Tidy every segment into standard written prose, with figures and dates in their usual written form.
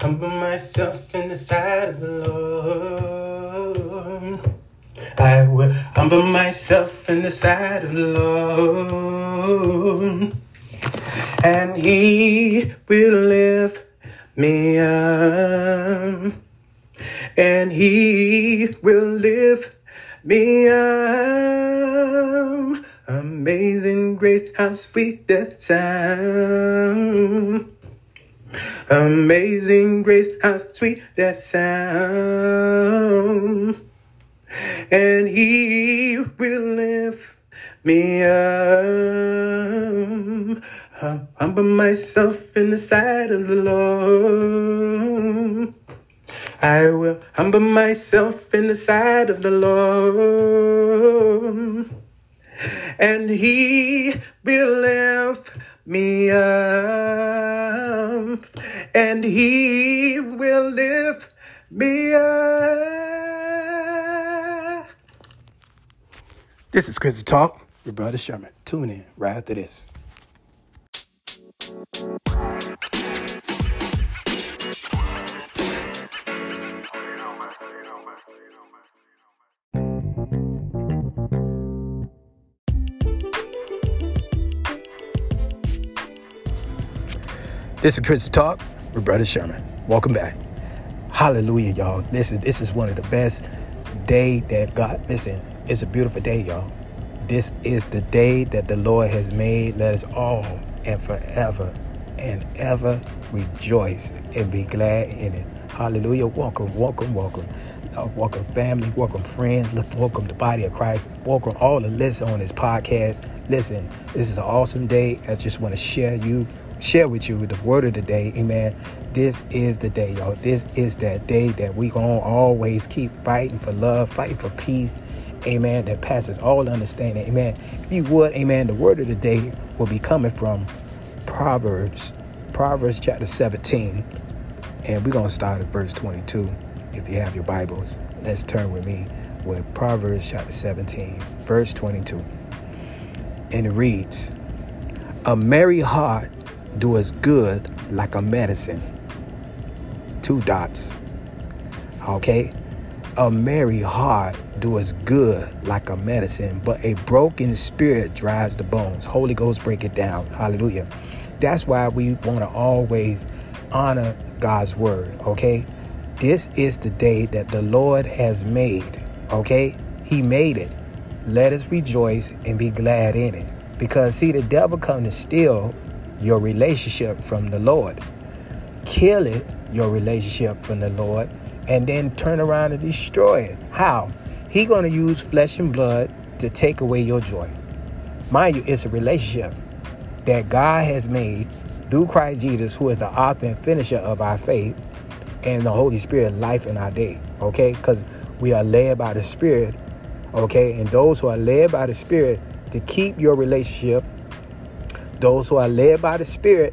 humble myself in the sight of the Lord. I will humble myself in the sight of the Lord, and he will lift me up, and he will lift me up. Amazing grace, how sweet the sound. Amazing grace, how sweet that sound. And he will lift me up. I humble myself in the sight of the Lord. I will humble myself in the sight of the Lord, and he will lift me up, and he will lift me up. This is Christian Talk with Brother Sherman. Tune in right after this. This is Christian Talk with Brother Sherman. Welcome back. Hallelujah, y'all. This is one of the best day that God, listen, it's a beautiful day, y'all. This is the day that the Lord has made. Let us all and forever and ever rejoice and be glad in it. Hallelujah. Welcome, welcome, welcome. Welcome family, welcome friends, welcome the body of Christ, welcome all the listeners on this podcast. Listen, this is an awesome day. I just want to share with you the word of the day. Amen. This is the day, y'all. This is that day that we gonna always keep fighting for love, fighting for peace. Amen. That passes all understanding. Amen. If you would, amen, the word of the day will be coming from Proverbs chapter 17. And we're gonna start at verse 22. If you have your Bibles, let's turn with me with Proverbs chapter 17, verse 22. And it reads, a merry heart doeth good like a medicine. Two dots. Okay. A merry heart doeth good like a medicine, but a broken spirit dries the bones. Holy Ghost, break it down. Hallelujah. That's why we want to always honor God's word. Okay. This is the day that the Lord has made. Okay. He made it. Let us rejoice and be glad in it. Because see, the devil comes to steal your relationship from the Lord, kill it, your relationship from the Lord, and then turn around and destroy it. How? He gonna use flesh and blood to take away your joy. Mind you, it's a relationship that God has made through Christ Jesus, who is the author and finisher of our faith, and the Holy Spirit, life in our day. Okay, because we are led by the Spirit. Okay, and those who are led by the Spirit to keep your relationship. Those who are led by the Spirit,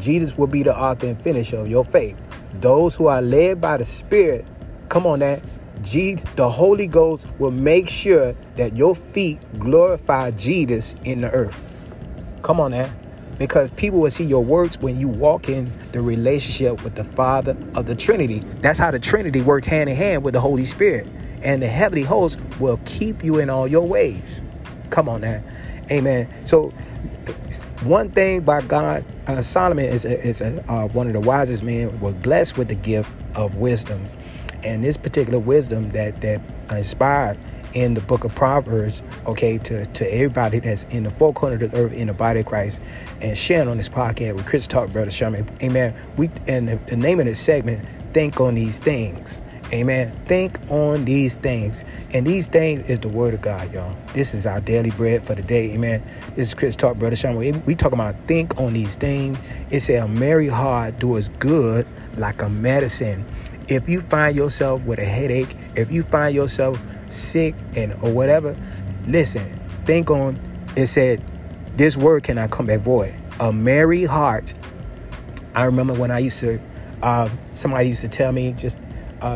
Jesus will be the author and finisher of your faith. Those who are led by the Spirit, come on now, the Holy Ghost will make sure that your feet glorify Jesus in the earth. Come on now, because people will see your works when you walk in the relationship with the Father of the Trinity. That's how the Trinity worked hand in hand with the Holy Spirit. And the heavenly host will keep you in all your ways. Come on now. Amen. So one thing by God, Solomon is one of the wisest men, was blessed with the gift of wisdom. And this particular wisdom that inspired in the book of Proverbs, okay, to everybody that's in the four corners of the earth, in the body of Christ, and sharing on this podcast with Christian Talk, Brother Sherman. Amen. The name of this segment, Think on These Things. Amen. Think on these things. And these things is the word of God, y'all. This is our daily bread for the day. Amen. This is Chris Talk, Brother Sherman. We talking about think on these things. It said, a merry heart does good like a medicine. If you find yourself with a headache, if you find yourself sick and or whatever, listen, think on, it said, this word cannot come back void. A merry heart. I remember when I used to, somebody used to tell me just,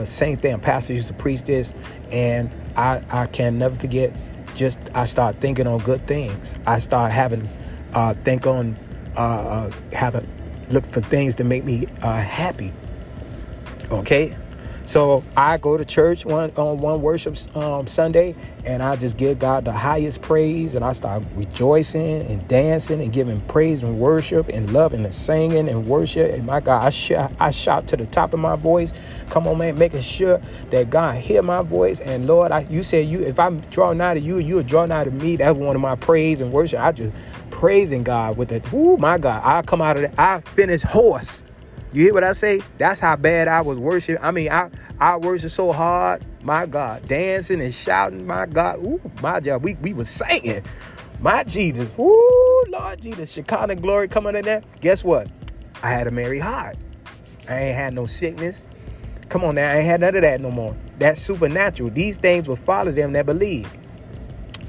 same thing, pastor used to preach this, and I can never forget. Just I start thinking on good things. I start having think on having look for things to make me happy. Okay, so I go to church one worship Sunday, and I just give God the highest praise, and I start rejoicing and dancing and giving praise and worship and love and singing and worship. And my God, I shout to the top of my voice. Come on, man, making sure that God hear my voice. And Lord, you said if I draw nigh to you, you'll draw nigh to me. That's one of my praise and worship. I just praising God with it. Ooh, my God, I come out of that. I finish hoarse. You hear what I say? That's how bad I was worshiping. I mean, I worshiped so hard, my God, dancing and shouting, my God. Ooh, my God, we was singing, my Jesus. Ooh, Lord Jesus, Shekinah glory coming in there. Guess what? I had a merry heart. I ain't had no sickness. Come on now, I ain't had none of that no more. That's supernatural. These things will follow them that believe.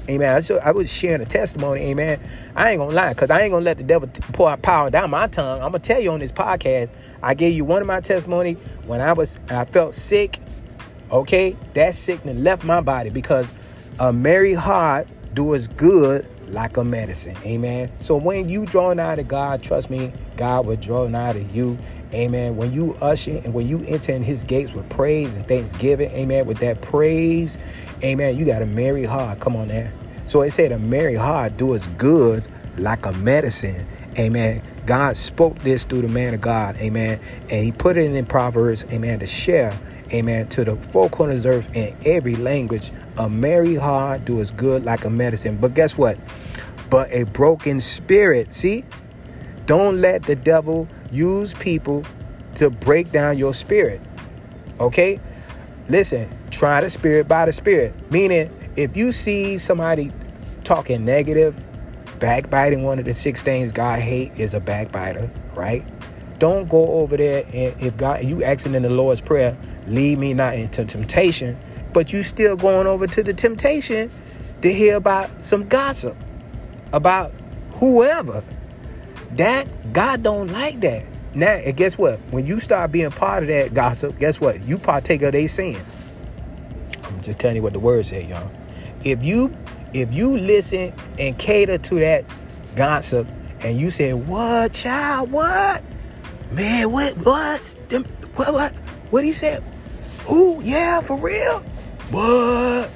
Amen. I was sharing a testimony. Amen. I ain't going to lie, because I ain't going to let the devil pour out power down my tongue. I'm going to tell you on this podcast. I gave you one of my testimony when I felt sick. OK, that sickness left my body because a merry heart does good like a medicine. Amen. So when you draw nigh to God, trust me, God will draw nigh to you. Amen. When you usher and when you enter in his gates with praise and thanksgiving. Amen. With that praise. Amen. You got a merry heart. Come on there. So it said a merry heart doeth good like a medicine. Amen. God spoke this through the man of God. Amen. And he put it in Proverbs. Amen. To share. Amen. To the four corners of earth in every language. A merry heart doeth good like a medicine. But guess what? But a broken spirit. See? Don't let the devil use people to break down your spirit. Okay? Listen, try the spirit by the spirit. Meaning, if you see somebody talking negative, backbiting, one of the six things God hates is a backbiter, right? Don't go over there, and if God, you asking in the Lord's Prayer, lead me not into temptation, but you still going over to the temptation to hear about some gossip about whoever. That God don't like that. Now, and guess what? When you start being part of that gossip, guess what? You partake of their sin. I'm just telling you what the word said, y'all. If you listen and cater to that gossip, and you say, "What, child? What, man? What? What he said? Who? Yeah, for real? What?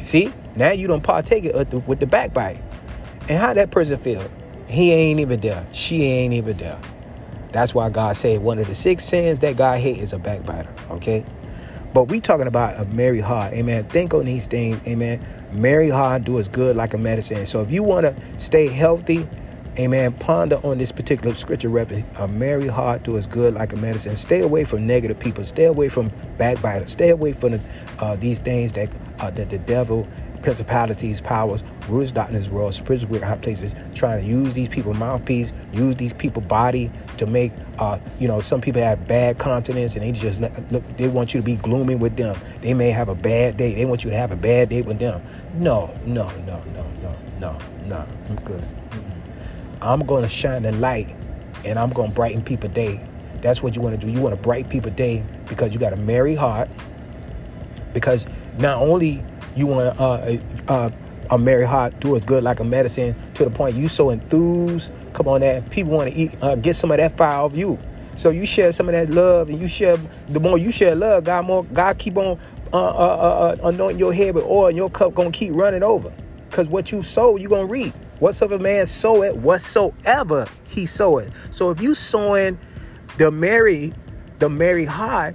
See? Now you don't partake of with the backbite, and how that person feel? He ain't even there. She ain't even there." That's why God said one of the six sins that God hates is a backbiter. Okay. But we talking about a merry heart. Amen. Think on these things. Amen. Merry heart do us good like a medicine. So if you want to stay healthy, amen, ponder on this particular scripture reference. A merry heart do us good like a medicine. Stay away from negative people. Stay away from backbiters. Stay away from these things that the devil, principalities, powers, rulers, darkness, world, spiritual weird high places, trying to use these people's mouthpiece, use these people's body to make, some people have bad countenance, and they just look, they want you to be gloomy with them. They may have a bad day. They want you to have a bad day with them. No. I'm good. I'm going to shine the light, and I'm going to brighten people's day. That's what you want to do. You want to brighten people's day because you got a merry heart, because not only you want a merry heart do us good like a medicine, to the point you so enthused. Come on, that people want to get some of that fire off you. So you share some of that love, and you share. The more you share love, God keep on anointing your head with oil, and your cup gonna keep running over. Cause what you sow, you gonna reap. Whatsoever man sow it, whatsoever he sow it. So if you sowing the merry heart.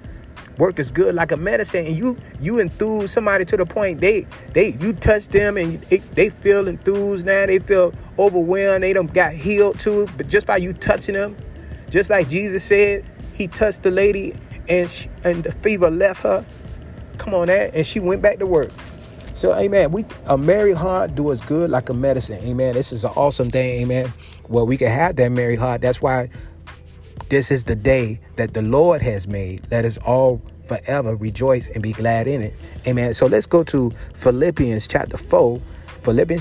Work is good like a medicine, and you enthuse somebody to the point you touch them, and they feel enthused now. They feel overwhelmed. They done got healed too, but just by you touching them, just like Jesus said, he touched the lady and the fever left her. Come on, that, and she went back to work. So, amen. A merry heart do us good like a medicine. Amen. This is an awesome thing. Amen. Well, we can have that merry heart. That's why. This is the day that the Lord has made. Let us all forever rejoice and be glad in it. Amen. So let's go to Philippians chapter 4. And we're going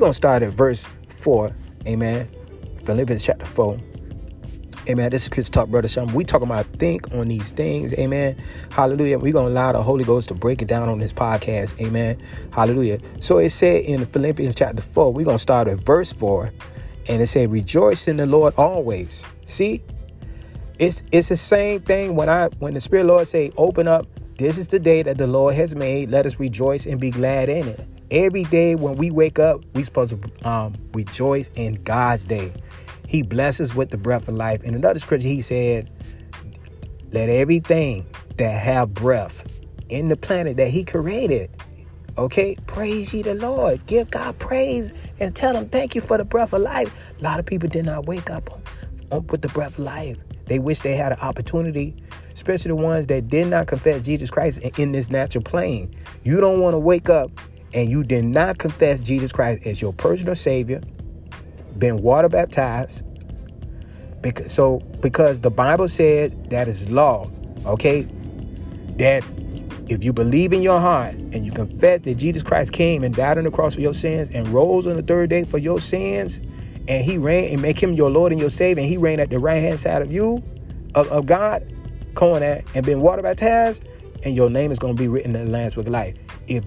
to start at verse 4. Amen. Philippians chapter 4. Amen. This is Christian Talk, Brother Sherman. We talking about think on these things. Amen. Hallelujah. We're going to allow the Holy Ghost to break it down on this podcast. Amen. Hallelujah. So it said in Philippians chapter 4, we're going to start at verse 4. And it said, rejoice in the Lord always. See, It's the same thing when the Spirit of the Lord say, open up. This is the day that the Lord has made. Let us rejoice and be glad in it. Every day when we wake up, we're supposed to rejoice in God's day. He blesses with the breath of life. In another scripture, he said, let everything that have breath in the planet that he created. Okay, praise ye the Lord. Give God praise and tell him thank you for the breath of life. A lot of people did not wake up with the breath of life. They wish they had an opportunity, especially the ones that did not confess Jesus Christ in this natural plane. You don't want to wake up and you did not confess Jesus Christ as your personal Savior, been water baptized. Because the Bible said that is law. Okay, that if you believe in your heart and you confess that Jesus Christ came and died on the cross for your sins and rose on the third day for your sins, and he reigned and make him your Lord and your Savior, and he reigned at the right hand side of you, of God, calling that and being water baptized, and your name is going to be written in the Lamb's Book of Life. If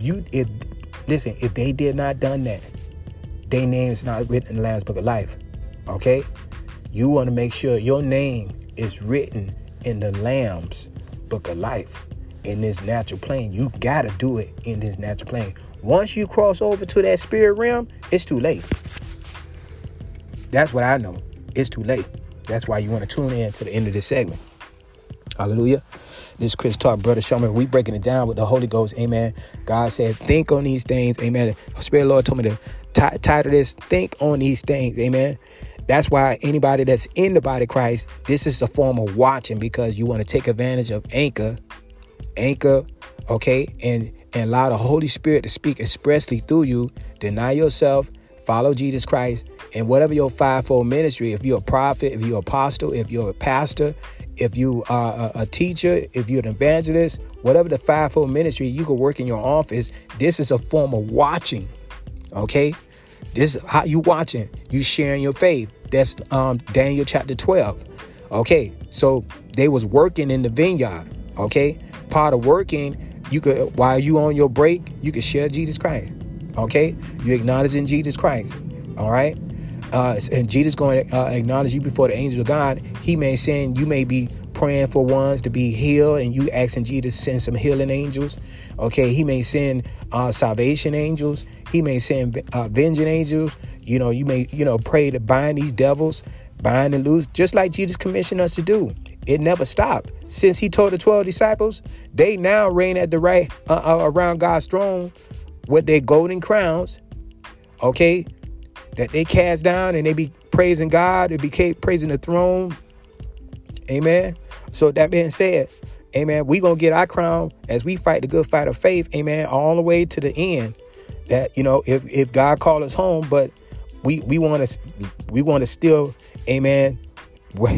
they did not done that, their name is not written in the Lamb's Book of Life. Okay, you want to make sure your name is written in the Lamb's Book of Life in this natural plane. You got to do it in this natural plane. Once you cross over to that spirit realm, it's too late. That's what I know. It's too late. That's why you want to tune in to the end of this segment. Hallelujah. This is Chris Talk, Brother Sherman. We breaking it down with the Holy Ghost. Amen. God said, think on these things. Amen. The Spirit of the Lord told me to title this, think on these things. Amen. That's why anybody that's in the body of Christ, this is a form of watching, because you want to take advantage of anchor. Okay. And allow the Holy Spirit to speak expressly through you. Deny yourself. Follow Jesus Christ, and whatever your fivefold ministry, if you're a prophet, if you're an apostle, if you're a pastor, if you are a teacher, if you're an evangelist, whatever the fivefold ministry, you can work in your office. This is a form of watching. Okay, this is how you watching. You sharing your faith. That's Daniel chapter 12. Okay, so they was working in the vineyard. Okay, part of working, you could, while you on your break, you could share Jesus Christ. OK, you acknowledging Jesus Christ. All right. And Jesus going to acknowledge you before the angel of God. He may send, you may be praying for ones to be healed, and you asking Jesus to send some healing angels. OK, he may send salvation angels. He may send vengeance angels. You know, you may, you know, pray to bind these devils, bind and loose, just like Jesus commissioned us to do. It never stopped. Since he told the 12 disciples, they now reign at the right around God's throne with their golden crowns, okay, that they cast down, and they be praising God, they be praising the throne, amen. So that being said, amen, we gonna get our crown as we fight the good fight of faith, amen, all the way to the end. That, you know, if God call us home, but we want to still, amen,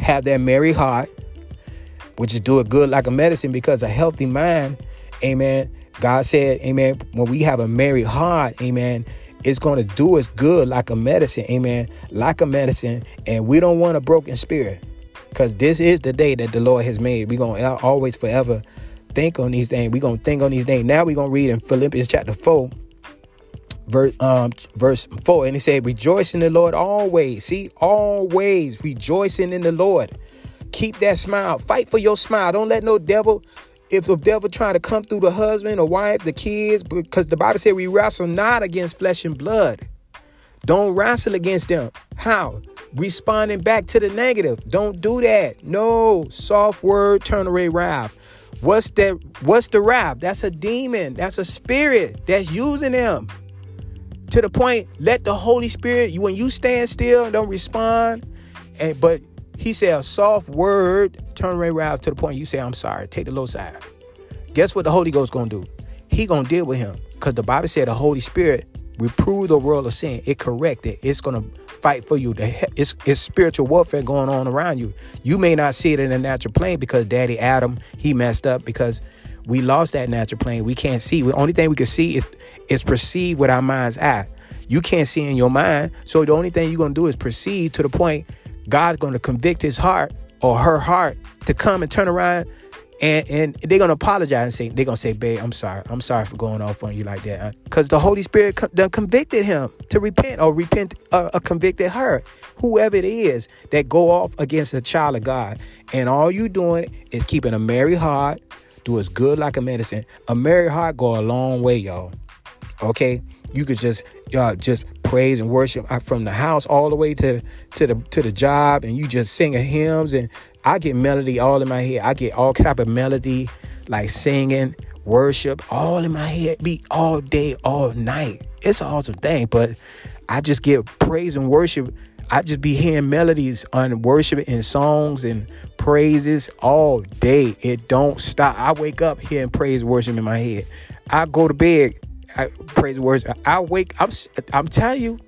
have that merry heart, which is do it good like a medicine, because a healthy mind, amen. God said, amen, when we have a merry heart, amen, it's going to do us good like a medicine, amen, like a medicine. And we don't want a broken spirit, because this is the day that the Lord has made. We're going to always forever think on these things. We're going to think on these things. Now we're going to read in Philippians chapter 4, verse 4. And it said, rejoice in the Lord always. See, always rejoicing in the Lord. Keep that smile. Fight for your smile. Don't let no devil... If the devil trying to come through the husband or wife, the kids, because the Bible said we wrestle not against flesh and blood. Don't wrestle against them. How? Responding back to the negative. Don't do that. No. Soft word, turn away wrath. What's that? What's the wrath? That's a demon. That's a spirit that's using them. To the point, let the Holy Spirit, when you stand still and don't respond, but he said a soft word, turn right around to the point. You say, I'm sorry. Take the low side. Guess what the Holy Ghost going to do? He going to deal with him, because the Bible said the Holy Spirit reproved the world of sin. It corrected. It's going to fight for you. It's spiritual warfare going on around you. You may not see it in the natural plane, because Daddy Adam, he messed up, because we lost that natural plane. We can't see. The only thing we can see is perceive with our mind's eye. You can't see in your mind. So the only thing you're going to do is perceive, to the point God's going to convict his heart or her heart to come and turn around And they're going to apologize and say, they're going to say, babe, I'm sorry. I'm sorry for going off on you like that. Because the Holy Spirit done convicted him to repent, or convicted her, whoever it is that go off against a child of God. And all you doing is keeping a merry heart. Do as good like a medicine. A merry heart go a long way, y'all. Okay. You could just praise and worship from the house all the way to the job. And you just singing hymns, and I get melody all in my head. I get all type of melody, like singing, worship, all in my head. Be all day, all night. It's an awesome thing, but I just get praise and worship. I just be hearing melodies on worship and songs and praises all day. It don't stop. I wake up hearing praise worship in my head. I go to bed, I praise worship. I wake up. I'm telling you.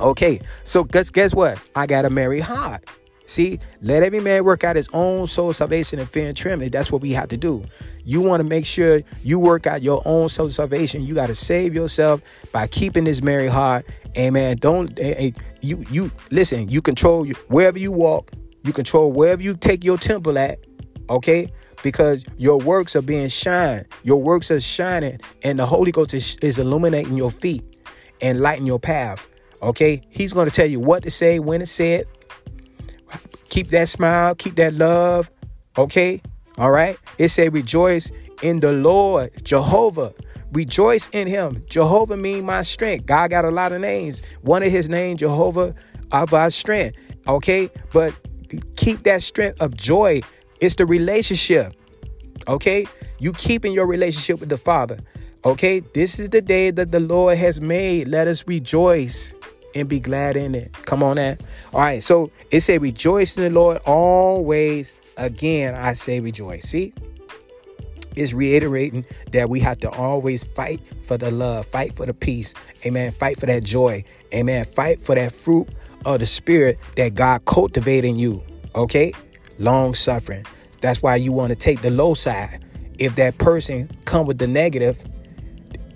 Okay, so guess what? I got a merry heart. See, let every man work out his own soul salvation in fear and trembling. That's what we have to do. You want to make sure you work out your own soul salvation. You got to save yourself by keeping this merry heart. Amen. Don't you listen? You control wherever you walk. You control wherever you take your temple at. Okay, because your works are being shined. Your works are shining, and the Holy Ghost is illuminating your feet and lighting your path. Okay, He's going to tell you what to say, when to say it. Keep that smile. Keep that love. Okay. All right. It said rejoice in the Lord, Jehovah. Rejoice in him. Jehovah means my strength. God got a lot of names. One of his names, Jehovah, of our strength. Okay. But keep that strength of joy. It's the relationship. Okay. You keeping your relationship with the Father. Okay. This is the day that the Lord has made. Let us rejoice and be glad in it. Come on now. All right. So it said rejoice in the Lord always. Again, I say rejoice. See, it's reiterating that we have to always fight for the love, fight for the peace. Amen. Fight for that joy. Amen. Fight for that fruit of the Spirit that God cultivated in you. Okay. Long suffering. That's why you want to take the low side. If that person come with the negative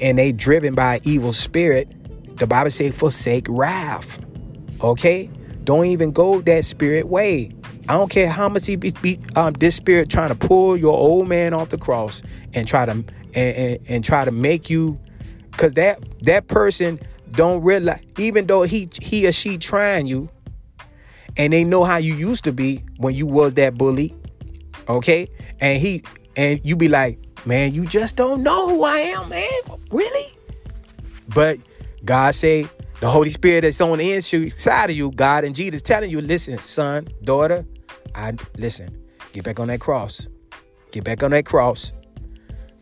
and they driven by an evil spirit, the Bible says, forsake wrath. Okay. Don't even go that spirit way. I don't care how much he this spirit trying to pull your old man off the cross and try to make you, because that person don't realize, even though he or she trying you and they know how you used to be when you was that bully. Okay. And you be like, man, you just don't know who I am, man. Really? But God say, the Holy Spirit that's on the inside of you, God and Jesus telling you, listen, son, daughter, listen, get back on that cross. Get back on that cross.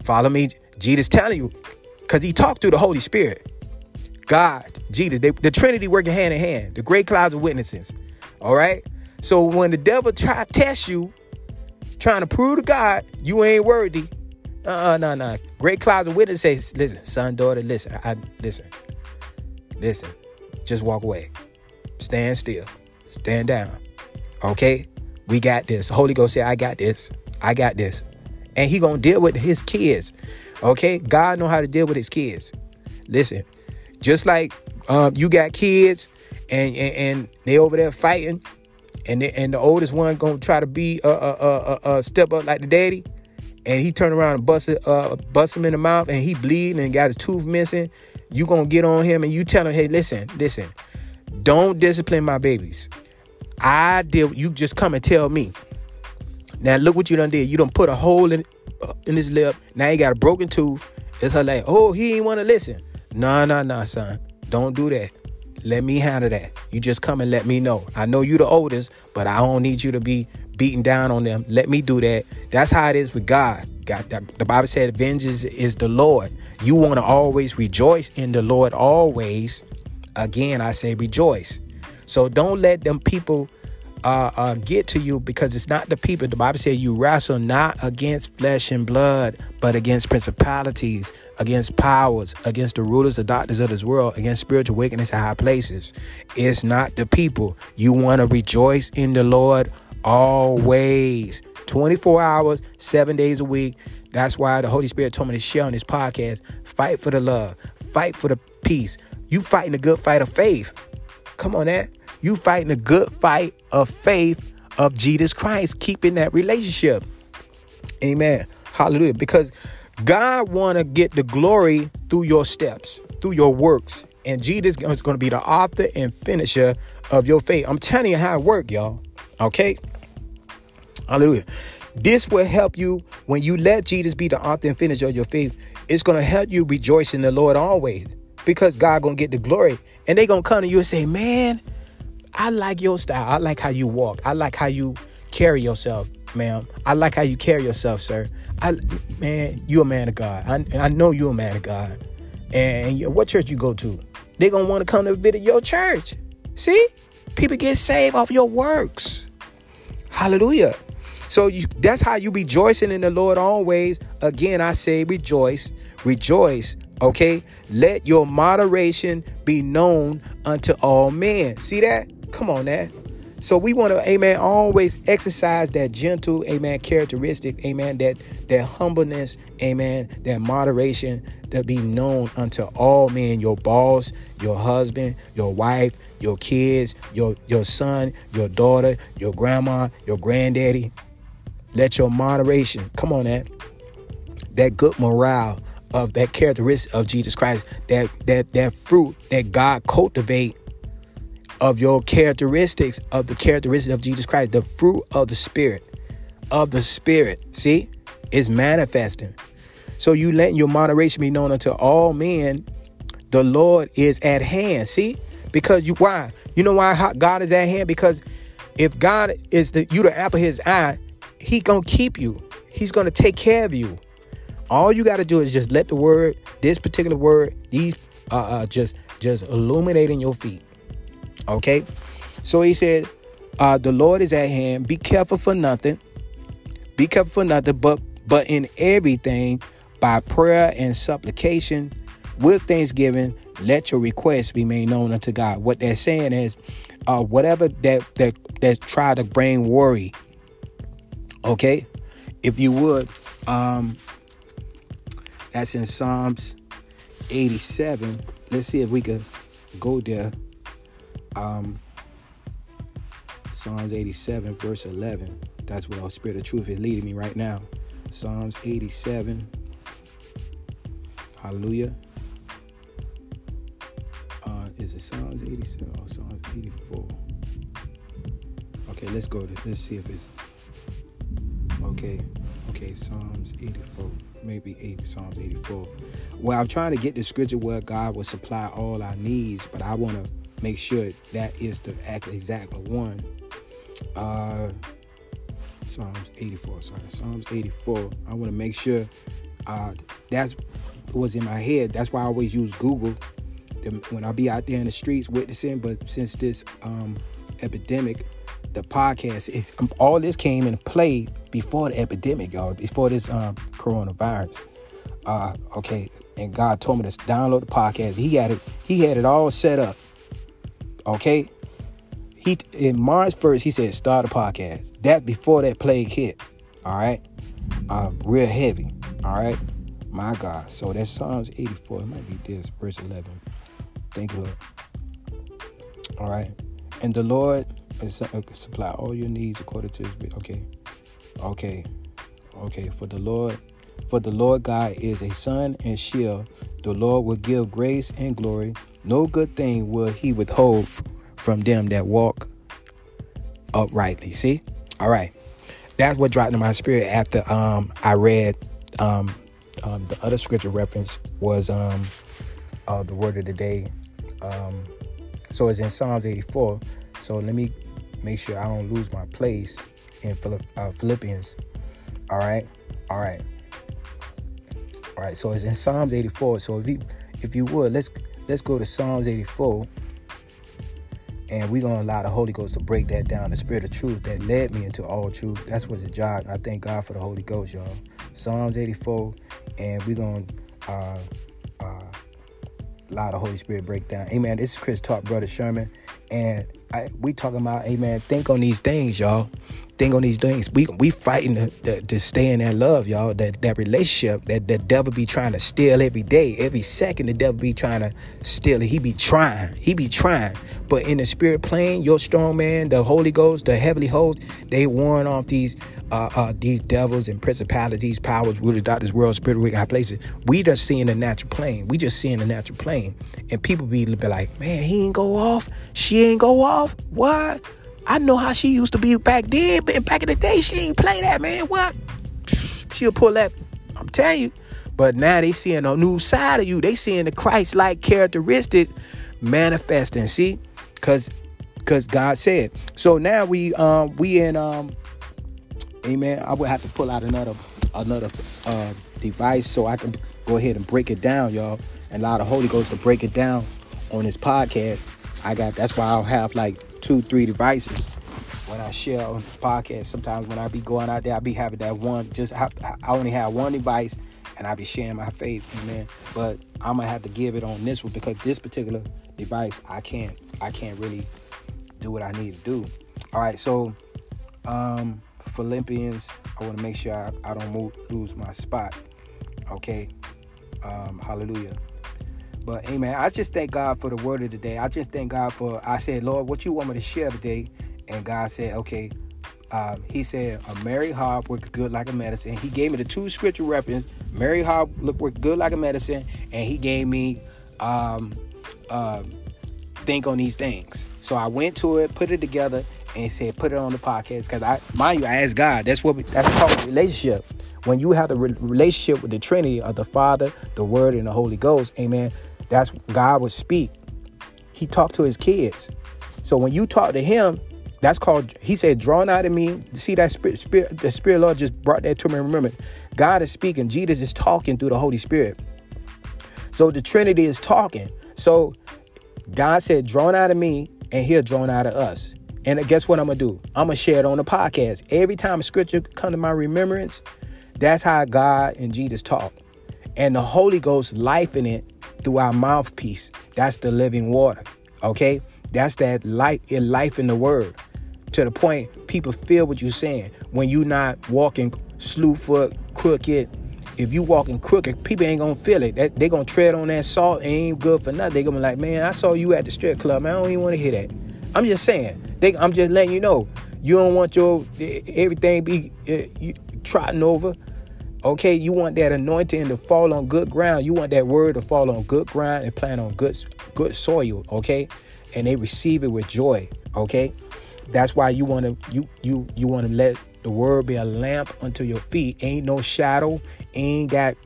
Follow me. Jesus telling you, because he talked through the Holy Spirit. God, Jesus, the Trinity working hand in hand, the great clouds of witnesses. All right. So when the devil try to test you, trying to prove to God you ain't worthy. No. Great clouds of witnesses. Listen, son, daughter, listen. Listen, just walk away. Stand still. Stand down. Okay? We got this. Holy Ghost said, I got this. I got this. And he going to deal with his kids. Okay? God know how to deal with his kids. Listen, just like you got kids and they over there fighting and the oldest one going to try to be a step up like the daddy. And he turn around and bust him in the mouth and he bleeding and got his tooth missing. You gonna get on him and you tell him, hey, listen, don't discipline my babies. I did. You just come and tell me. Now look what you done did. You done put a hole in his lip. Now he got a broken tooth. It's her like, oh, he ain't want to listen. No, son. Don't do that. Let me handle that. You just come and let me know. I know you the oldest, but I don't need you to be beating down on them. Let me do that. That's how it is with God. The Bible said vengeance is the Lord. You want to always rejoice in the Lord always. Again, I say rejoice. So don't let them people get to you, because it's not the people. The Bible said you wrestle not against flesh and blood, but against principalities, against powers, against the rulers, the doctors of this world, against spiritual wickedness in high places. It's not the people. You want to rejoice in the Lord always. 24 hours, 7 days a week. That's why the Holy Spirit told me to share on this podcast. Fight for the love. Fight for the peace. You fighting a good fight of faith. Come on, that. You fighting a good fight of faith of Jesus Christ. Keeping that relationship. Amen. Hallelujah. Because God want to get the glory through your steps, through your works. And Jesus is going to be the author and finisher of your faith. I'm telling you how it works, y'all. Okay. Hallelujah. This will help you when you let Jesus be the author and finisher of your faith. It's going to help you rejoice in the Lord always, because God going to get the glory, and they going to come to you and say, man, I like your style. I like how you walk. I like how you carry yourself, ma'am. I like how you carry yourself, sir. Man, you're a man of God. I know you're a man of God. And what church you go to, they going to want to come to visit your church. See, people get saved off your works. Hallelujah. So that's how you rejoicing in the Lord always. Again, I say rejoice, rejoice. OK, let your moderation be known unto all men. See that? Come on, that. So we want to, amen, always exercise that gentle, amen, characteristic, amen, that humbleness, amen, that moderation, that be known unto all men, your boss, your husband, your wife, your kids, your son, your daughter, your grandma, your granddaddy. Let your moderation, come on, that good morale of that characteristic of Jesus Christ, that fruit that God cultivate of your characteristics, of the characteristics of Jesus Christ, the fruit of the Spirit, see, is manifesting. So you letting your moderation be known unto all men. The Lord is at hand. See, because you, why? You know why God is at hand? Because if God is the apple of his eye, he going to keep you. He's going to take care of you. All you got to do is just let the word, this particular word, these just illuminating your feet. OK, so he said, the Lord is at hand. Be careful for nothing. Be careful for nothing. But in everything, by prayer and supplication, with thanksgiving, let your requests be made known unto God. What they're saying is whatever that try to bring worry. OK, if you would. That's in Psalms 87. Let's see if we could go there. Psalms 87, verse 11. That's where the Spirit of Truth is leading me right now. Psalms 87. Hallelujah. Is it Psalms 87 or Psalms 84? Okay, let's go there. Let's see if it's... Okay, Psalms 84. Maybe Psalms 84. Well, I'm trying to get the scripture where God will supply all our needs, but I want to make sure that is the exact one. Psalms 84. Sorry, Psalms 84. I want to make sure that was in my head. That's why I always use Google when I be out there in the streets witnessing. But since this epidemic, the podcast is all this came in play before the epidemic, y'all, before this coronavirus. Okay, and God told me to download the podcast. He had it all set up. Okay, he in March 1st he said start a podcast. That before that plague hit. All right, real heavy. All right, my God. So that's Psalms 84. It might be this verse 11. Thank you, Lord. All right, and the Lord supply all your needs according to his will. Okay. For the Lord God is a sun and shield. The Lord will give grace and glory. No good thing will he withhold from them that walk uprightly. See? All right. That's what dropped in my spirit after I read the other scripture reference was the word of the day. So it's in Psalms 84. So let me make sure I don't lose my place in Philippians. All right. So it's in Psalms 84. So if you would, let's go to Psalms 84, and we're gonna allow the Holy Ghost to break that down. The Spirit of Truth that led me into all truth. That's what the job. I thank God for the Holy Ghost, y'all. Psalms 84, and we're gonna allow the Holy Spirit break down. Amen. This is Chris Talk, Brother Sherman, and we talking about, amen, think on these things, y'all. Think on these things. We fighting to stay in that love, y'all. That relationship that the devil be trying to steal every day, every second. The devil be trying to steal it. He be trying. But in the spirit plane, your strong man, the Holy Ghost, the heavenly host, they warn off these these devils and principalities, powers, rulers, this world, spiritual, high places. We just seeing the natural plane. We just seeing the natural plane. And people be like, man, he ain't go off. She ain't go off. What? I know how she used to be back then, but back in the day, she ain't play that, man. What? She'll pull that. I'm telling you. But now they seeing a new side of you. They seeing the Christ-like characteristics manifesting. See? Because God said. So now we in... Amen. I would have to pull out another device so I can go ahead and break it down, y'all, and allow the Holy Ghost to break it down on this podcast. That's why I'll have like 2-3 devices when I share on this podcast. Sometimes when I be going out there, I be having that one. I only have one device, and I be sharing my faith, amen. But I'm gonna have to give it on this one because this particular device, I can't really do what I need to do. All right, so Philippians, I want to make sure I don't lose my spot. Okay. Hallelujah. But amen. I just thank God for the word of the day. I just thank God for, I said, Lord, what you want me to share today? And God said, okay. He said, a merry heart works good like a medicine. He gave me the two scripture references. Merry heart works good like a medicine. And he gave me Think on These Things. So I went to it, put it together, and he said, put it on the podcast. Because I asked God. That's called relationship. When you have the relationship with the Trinity of the Father, the Word, and the Holy Ghost, amen, that's God would speak. He talked to his kids. So when you talk to him, that's called, he said, draw nigh to me. See, that spirit, the Spirit of the Lord just brought that to me. Remember, God is speaking. Jesus is talking through the Holy Spirit. So the Trinity is talking. So God said, draw nigh to me, and he'll draw nigh to us. And guess what I'm going to do? I'm going to share it on the podcast. Every time scripture comes to my remembrance, that's how God and Jesus talk. And the Holy Ghost life in it through our mouthpiece. That's the living water. Okay? That's that life in the word. To the point people feel what you're saying. When you're not walking slew-foot, crooked. If you walking crooked, people ain't going to feel it. They're going to tread on that salt. It ain't good for nothing. They're going to be like, man, I saw you at the strip club. Man, I don't even want to hear that. I'm just saying. I'm just letting you know. You don't want your everything be trotting over. Okay, you want that anointing to fall on good ground. You want that word to fall on good ground and plant on good soil. Okay, and they receive it with joy. Okay, that's why you want to you want to let the word be a lamp unto your feet. Ain't no shadow. Ain't got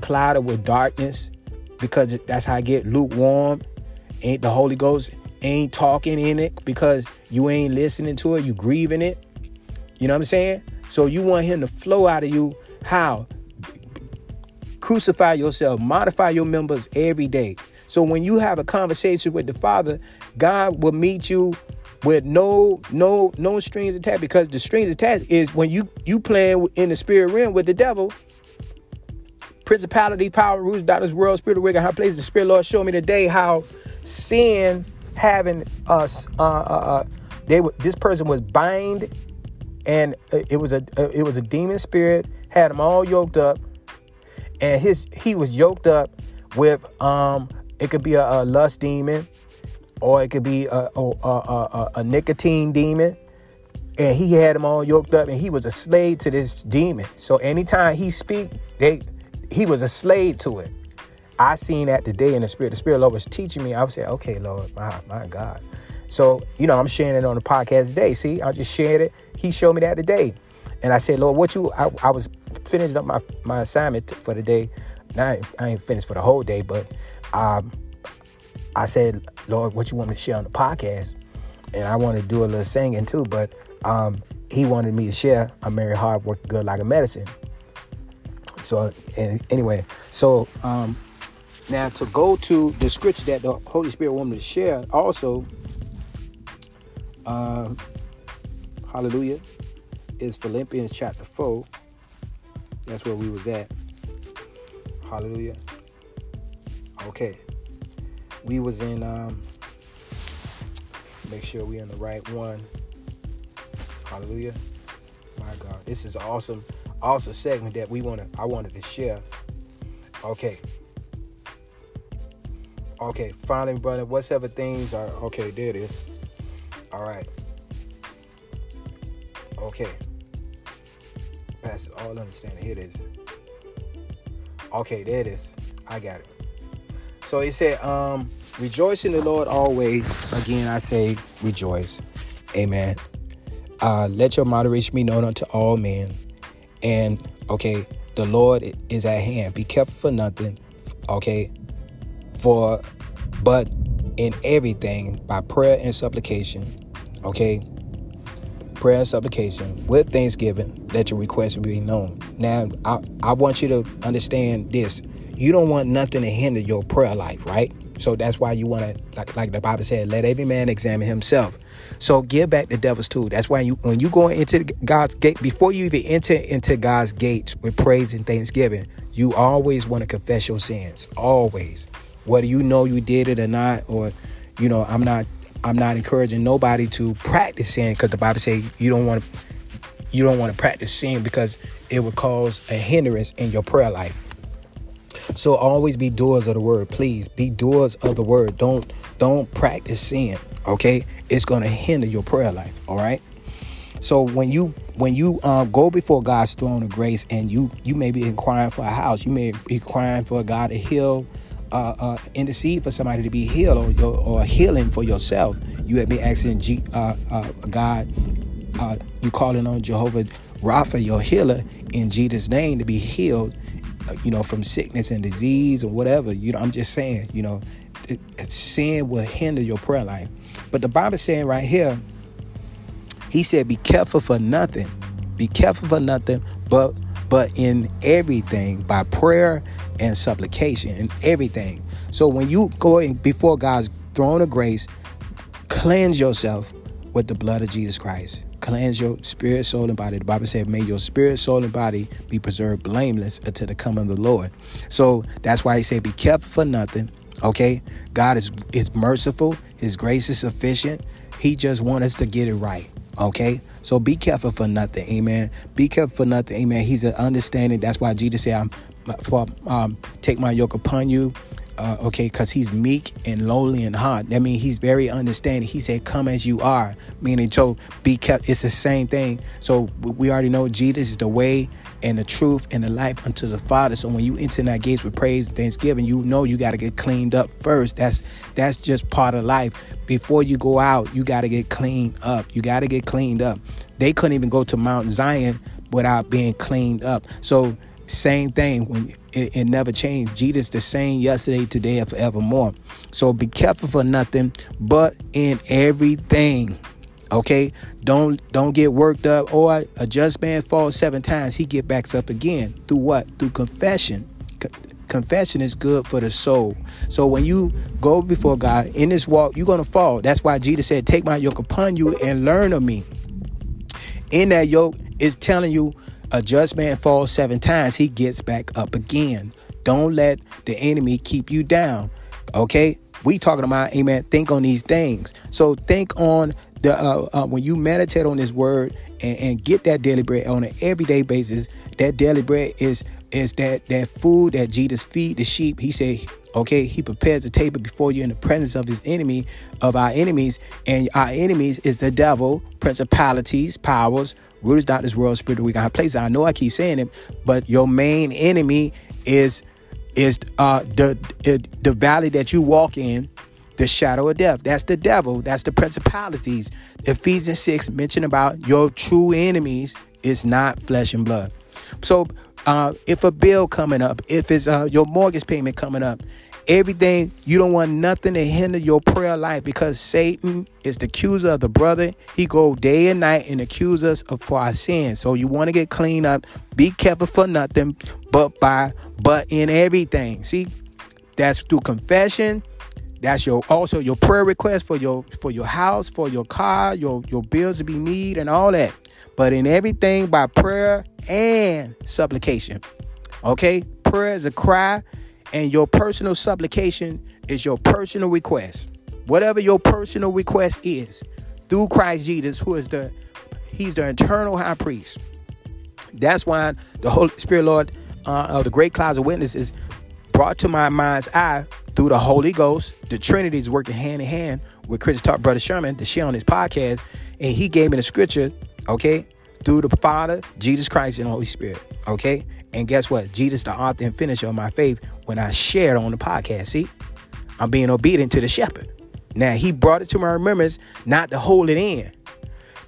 clouded with darkness, because that's how I get lukewarm. Ain't the Holy Ghost. Ain't talking in it because you ain't listening to it. You grieving it. You know what I'm saying? So you want him to flow out of you. How? Crucify yourself. Modify your members every day. So when you have a conversation with the Father, God will meet you with no strings attached. Because the strings attached is when you playing in the spirit realm with the devil. Principality, power, rulers, darkness, world, spirit, wicked, high places. The Spirit, Lord, showed me today how sin... having us this person was bind, and it was a demon spirit, had him all yoked up, and he was yoked up with it could be a lust demon, or it could be a nicotine demon, and he had him all yoked up, and he was a slave to this demon. So anytime he speak, he was a slave to it. I seen that today in the spirit. The Spirit of the Lord was teaching me. I would say, okay, Lord, my God. So, you know, I'm sharing it on the podcast today. See, I just shared it. He showed me that today. And I said, Lord, I was finishing up my assignment for the day. Now, I ain't finished for the whole day, but I said, Lord, what you want me to share on the podcast? And I wanted to do a little singing too, but he wanted me to share a merry heart working good like a medicine. So, anyway, so... Now, to go to the scripture that the Holy Spirit wanted me to share also, hallelujah, is Philippians chapter 4. That's where we was at. Hallelujah. Okay. We was in, make sure we in the right one. Hallelujah. My God. This is an awesome segment that I wanted to share. Okay. Okay, finally, brother, whatsoever things are... Okay, there it is. All right. Okay. Past all understanding. Here it is. Okay, there it is. I got it. So he said, rejoice in the Lord always. Again, I say rejoice. Amen. Let your moderation be known unto all men. And, okay, the Lord is at hand. Be careful for nothing, okay, but in everything, by prayer and supplication, okay, prayer and supplication, with thanksgiving, let your requests be known. Now, I want you to understand this. You don't want nothing to hinder your prayer life, right? So that's why you want to, like the Bible said, let every man examine himself. So give back the devil's tool. That's why when you go into God's gate, before you even enter into God's gates with praise and thanksgiving, you always want to confess your sins. Always. Whether you know you did it or not, or, you know, I'm not encouraging nobody to practice sin, because the Bible says you don't want to practice sin because it would cause a hindrance in your prayer life. So always be doers of the word. Please be doers of the word. Don't practice sin. OK, it's going to hinder your prayer life. All right. So when you go before God's throne of grace, and you may be inquiring for a house, you may be inquiring for God to heal, intercede for somebody to be healed, or healing for yourself. You have been asking God. You calling on Jehovah Rapha, your healer, in Jesus' name, to be healed, you know, from sickness and disease or whatever. You know, I'm just saying, you know, sin will hinder your prayer life. But the Bible saying right here, he said, be careful for nothing, but in everything, by prayer and supplication, and everything. So when you go in before God's throne of grace, cleanse yourself with the blood of Jesus Christ. Cleanse your spirit, soul, and body. The Bible said, may your spirit, soul, and body be preserved blameless until the coming of the Lord. So that's why he said, be careful for nothing. OK, God is merciful. His grace is sufficient. He just wants us to get it right. OK, so be careful for nothing. Amen. Be careful for nothing. Amen. He's an understanding. That's why Jesus said, take my yoke upon you. OK, because he's meek and lowly in heart. I mean, he's very understanding. He said, come as you are, meaning so be kept. It's the same thing. So we already know Jesus is the way and the truth and the life unto the Father. So when you enter that gates with praise and thanksgiving, you know you got to get cleaned up first. That's just part of life. Before you go out, you got to get cleaned up. You got to get cleaned up. They couldn't even go to Mount Zion without being cleaned up. So same thing. When it never changed. Jesus the same yesterday, today, and forevermore. So be careful for nothing, but in everything. OK, don't get worked up. Or a just man falls 7 times. He get backs up again. Through what? Through confession. Confession is good for the soul. So when you go before God in this walk, you're going to fall. That's why Jesus said, take my yoke upon you and learn of me. In that yoke is telling you, a just man falls 7 times. He gets back up again. Don't let the enemy keep you down. OK, we talking about, amen, think on these things. So think on when you meditate on this word and get that daily bread on an everyday basis. That daily bread is that food that Jesus feed the sheep. He said, OK, he prepares the table before you in the presence of his enemy, of our enemies. And our enemies is the devil, principalities, powers, rulers, darkness, world, spiritual weak, high places. I know I keep saying it, but your main enemy is the valley that you walk in, the shadow of death. That's the devil. That's the principalities. Ephesians 6 mentioned about your true enemies is not flesh and blood. So if a bill coming up, if it's your mortgage payment coming up, everything, you don't want nothing to hinder your prayer life, because Satan is the accuser of the brother. He go day and night and accuse us for our sins. So you want to get cleaned up. Be careful for nothing, but in everything. See, that's through confession. That's also your prayer request for your house, for your car, your bills to be need and all that. But in everything by prayer and supplication. OK, prayer is a cry, and your personal supplication is your personal request. Whatever your personal request is, through Christ Jesus, who is he's the eternal high priest. That's why the Holy Spirit, Lord of the great clouds of witnesses, brought to my mind's eye through the Holy Ghost. The Trinity is working hand in hand with Christian Talk Brother Sherman to share on his podcast. And he gave me the scripture, okay, through the Father, Jesus Christ, and the Holy Spirit. Okay? And guess what? Jesus, the author and finisher of my faith, when I shared on the podcast. See? I'm being obedient to the shepherd. Now, he brought it to my remembrance, not to hold it in.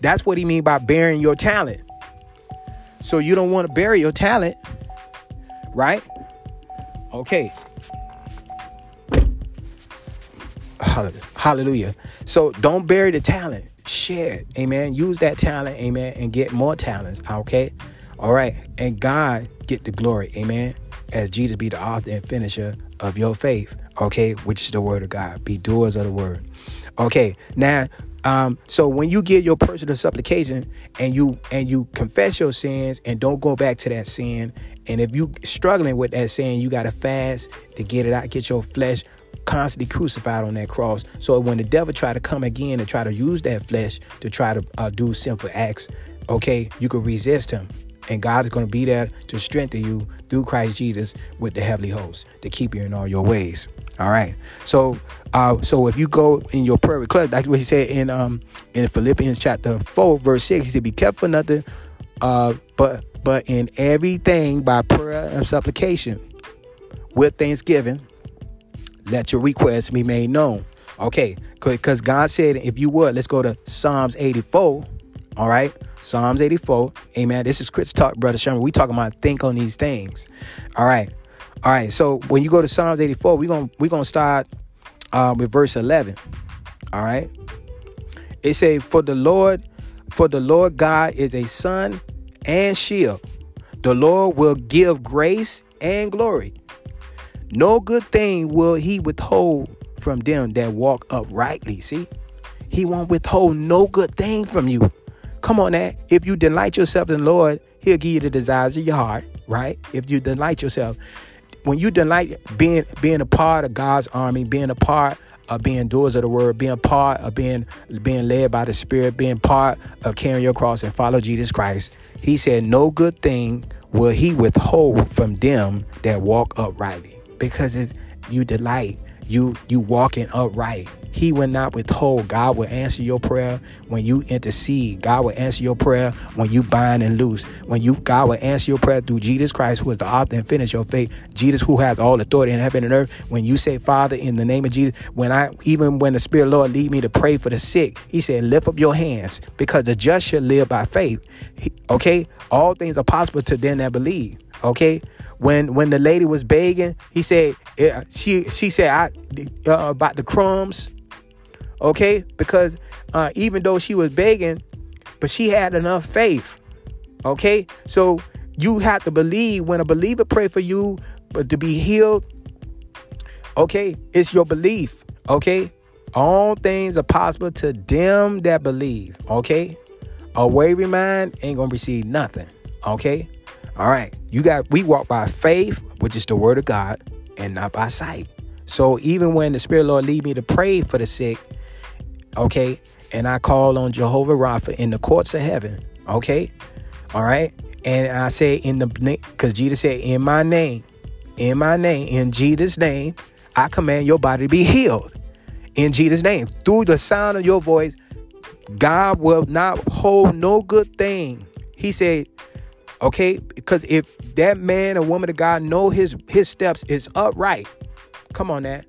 That's what he mean by burying your talent. So you don't want to bury your talent, right? Okay. Hallelujah. So don't bury the talent. Share it. Amen. Use that talent. Amen. And get more talents. Okay. All right. And God get the glory. Amen. As Jesus be the author and finisher of your faith. Okay. Which is the word of God. Be doers of the word. Okay. Now, so when you give your personal supplication and you confess your sins and don't go back to that sin. And if you struggling with that sin, you got to fast to get it out. Get your flesh constantly crucified on that cross. So when the devil try to come again and try to use that flesh to try to do sinful acts, okay, you can resist him. And God is going to be there to strengthen you through Christ Jesus with the heavenly host to keep you in all your ways. All right. So if you go in your prayer request, like what he said in Philippians chapter 4, verse 6, he said, be careful nothing, but in everything by prayer and supplication with thanksgiving, let your requests be made known. Okay, because God said, if you would, let's go to Psalms 84. All right. Psalms 84. Amen. This is Chris Talk, Brother Sherman. We talking about think on these things. All right. All right. So when you go to Psalms 84, we're going to start with verse 11. All right. It say, for the Lord God is a sun and shield. The Lord will give grace and glory. No good thing will he withhold from them that walk uprightly. See, he won't withhold no good thing from you. Come on now. If you delight yourself in the Lord, he'll give you the desires of your heart. Right. If you delight yourself, when you delight being a part of God's army, being a part of being doers of the word, being a part of being led by the Spirit, being part of carrying your cross and follow Jesus Christ. He said no good thing will he withhold from them that walk uprightly. Because you delight, you walking upright. He will not withhold. God will answer your prayer when you intercede. God will answer your prayer when you bind and loose. God will answer your prayer through Jesus Christ, who is the author and finisher of faith. Jesus, who has all authority in heaven and earth. When you say, Father, in the name of Jesus, even when the Spirit of the Lord lead me to pray for the sick, he said, lift up your hands, because the just shall live by faith. Okay? All things are possible to them that believe. Okay? When the lady was begging, he said, she said, I about the crumbs. Okay, because even though she was begging, but she had enough faith. Okay, so you have to believe. When a believer pray for you, but to be healed, okay, it's your belief. Okay, all things are possible to them that believe. Okay, a wavering mind ain't gonna receive nothing. Okay. All right. We walk by faith, which is the word of God, and not by sight. So even when the Spirit of the Lord lead me to pray for the sick. OK. And I call on Jehovah Rapha in the courts of heaven. OK. All right. And I say because Jesus said, in Jesus' name, I command your body to be healed in Jesus' name. Through the sound of your voice, God will not hold no good thing. He said. OK, because if that man or woman of God know his steps is upright. Come on now.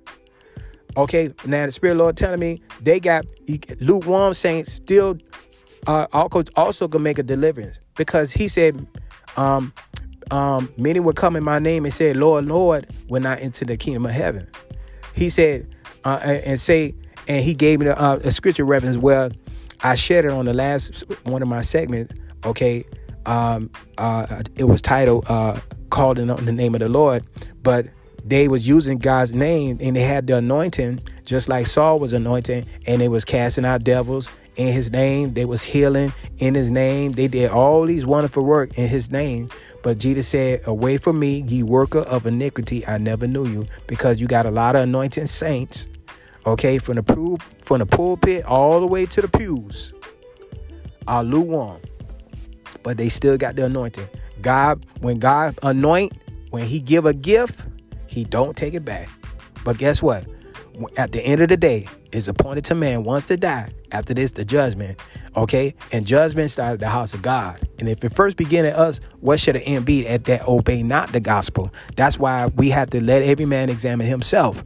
OK, now the Spirit of the Lord telling me they got lukewarm saints still also can make a deliverance, because he said many will come in my name and say, Lord, Lord, when I enter the kingdom of heaven. He said and he gave me a scripture reference where I shared it on the last one of my segments. OK. It was titled Calling on the Name of the Lord, but they was using God's name and they had the anointing just like Saul was anointing, and they was casting out devils in his name. They was healing in his name. They did all these wonderful work in his name. But Jesus said, away from me, ye worker of iniquity, I never knew you. Because you got a lot of anointing saints, okay, from the pulpit all the way to the pews, are lukewarm. But they still got the anointing. When God anoint, when he give a gift, he don't take it back. But guess what? At the end of the day, it's appointed to man once to die. After this, the judgment. Okay, and judgment started the house of God. And if it first began at us, what should it end be at that obey not the gospel? That's why we have to let every man examine himself.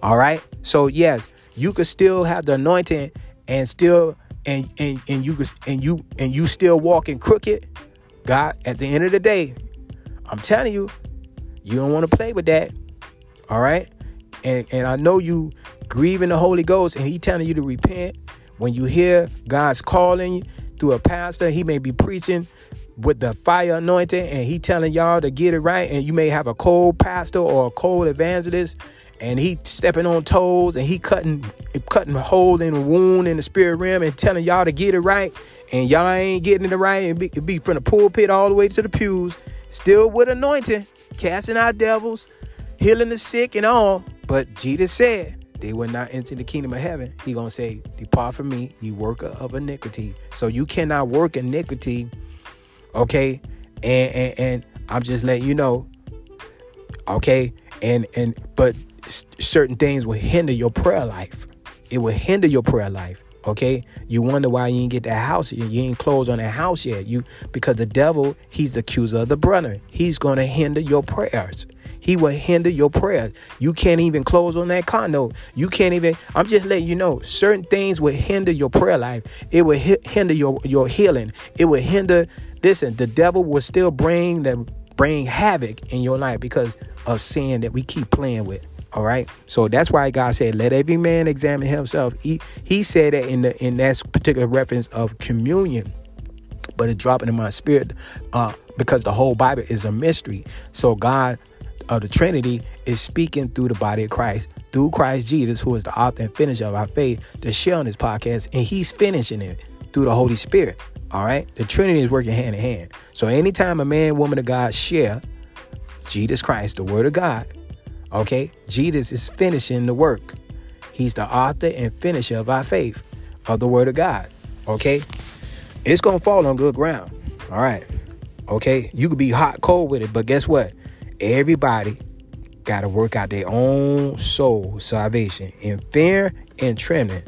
All right. So, yes, you could still have the anointing and still and you still walking crooked. God, at the end of the day, I'm telling you, you don't want to play with that. All right. And I know you grieving the Holy Ghost and he telling you to repent. When you hear God's calling through a pastor, he may be preaching with the fire anointing and he telling y'all to get it right. And you may have a cold pastor or a cold evangelist and he stepping on toes and he cutting a hole in the wound in the spirit realm and telling y'all to get it right. And y'all ain't getting it right. And be from the pulpit all the way to the pews, still with anointing, casting out devils, healing the sick and all. But Jesus said, they will not enter the kingdom of heaven. He going to say, depart from me, you worker of iniquity. So you cannot work iniquity. Okay. And I'm just letting you know. Okay. But certain things will hinder your prayer life. It will hinder your prayer life. Okay. You wonder why you ain't get that house. You ain't closed on that house yet. Because the devil, he's the accuser of the brethren. He's going to hinder your prayers. He will hinder your prayers. You can't even close on that condo. You can't even. I'm just letting you know, certain things will hinder your prayer life. It will hinder your healing. It will hinder. Listen, the devil will still bring havoc in your life because of sin that we keep playing with. All right. So that's why God said, let every man examine himself. He said that in that particular reference of communion. But it's dropping in my spirit because the whole Bible is a mystery. So God of the Trinity is speaking through the body of Christ, through Christ Jesus, who is the author and finisher of our faith, to share on this podcast, and he's finishing it through the Holy Spirit. All right, the Trinity is working hand in hand. So anytime a man, woman of God share Jesus Christ, the Word of God, okay, Jesus is finishing the work. He's the author and finisher of our faith, of the Word of God. Okay, it's gonna fall on good ground. All right, okay, you could be hot, cold with it, but guess what? Everybody got to work out their own soul salvation in fear and trembling.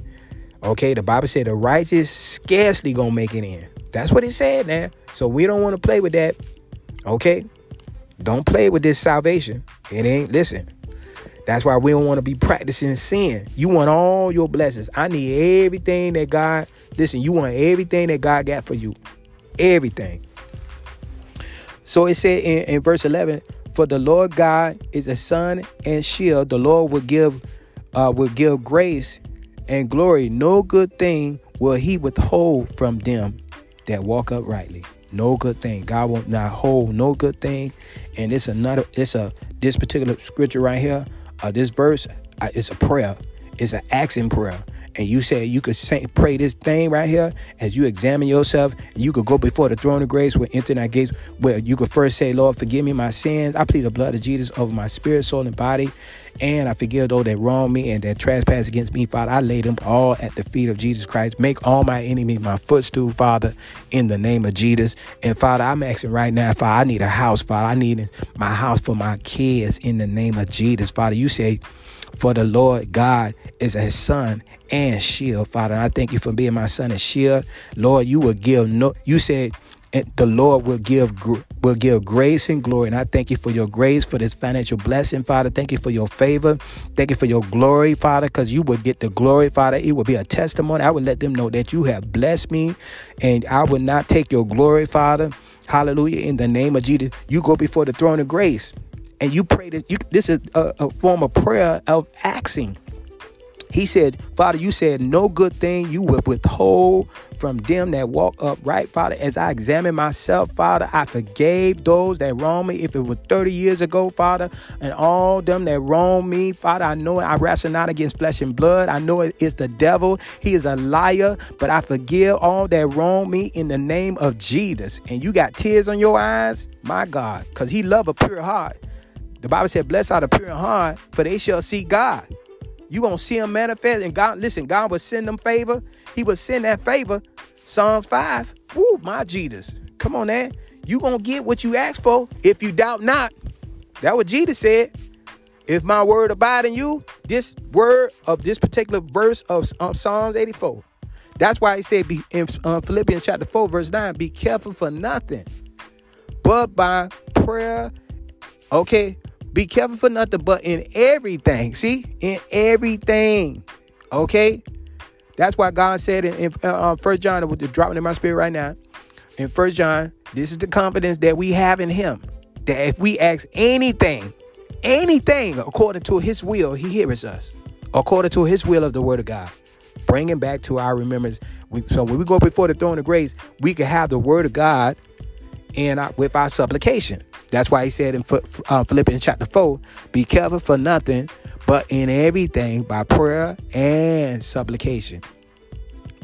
Okay, the Bible said the righteous scarcely gonna make it in. That's what it said now. So we don't want to play with that. Okay, don't play with this salvation. It ain't, listen, that's why we don't want to be practicing sin. You want all your blessings. I need everything that God, listen, you want everything that God got for you. Everything. So it said in verse 11, for the Lord God is a sun and shield. The Lord will give grace and glory. No good thing will he withhold from them that walk uprightly. No good thing. God will not hold no good thing. And it's another. This particular scripture right here. This verse. It's a prayer. It's an action prayer. And you said you could pray this thing right here as you examine yourself. And you could go before the throne of grace with internet gates where you could first say, Lord, forgive me my sins. I plead the blood of Jesus over my spirit, soul, and body. And I forgive those that wrong me and that trespass against me, Father. I lay them all at the feet of Jesus Christ. Make all my enemies my footstool, Father, in the name of Jesus. And, Father, I'm asking right now, Father, I need a house, Father. I need my house for my kids in the name of Jesus, Father. You say, for the Lord God is a sun and shield, Father. And I thank you for being my sun and shield. Lord, you will give you said the Lord will give grace and glory. And I thank you for your grace, for this financial blessing, Father. Thank you for your favor. Thank you for your glory, Father, because you will get the glory, Father. It will be a testimony. I will let them know that you have blessed me and I will not take your glory, Father. Hallelujah. In the name of Jesus, you go before the throne of grace. And you pray this. This is a form of prayer of asking. He said, Father, you said no good thing you would withhold from them that walk upright, Father. As I examine myself, Father, I forgave those that wronged me. If it was 30 years ago, Father, and all them that wronged me, Father, I know it. I wrestle not against flesh and blood. I know it is the devil. He is a liar, but I forgive all that wronged me in the name of Jesus. And you got tears on your eyes? My God, because he love a pure heart. The Bible said, blessed are the pure in heart, for they shall see God. You're going to see him manifest. And God, listen, God will send them favor. He will send that favor. Psalms 5. Woo, my Jesus. Come on, man. You're going to get what you ask for if you doubt not. That's what Jesus said. If my word abide in you, this word of this particular verse of Psalms 84. That's why he said in Philippians chapter 4, verse 9, be careful for nothing, but by prayer. Okay, be careful for nothing, but in everything. See, in everything. Okay, that's why God said in 1 John, it was dropping in my spirit right now. In 1 John, this is the confidence that we have in him, that if we ask anything according to his will, he hears us. According to his will of the word of God, bringing back to our remembrance. So when we go before the throne of grace, we can have the word of God and with our supplication. That's why he said in Philippians chapter 4, be careful for nothing, but in everything by prayer and supplication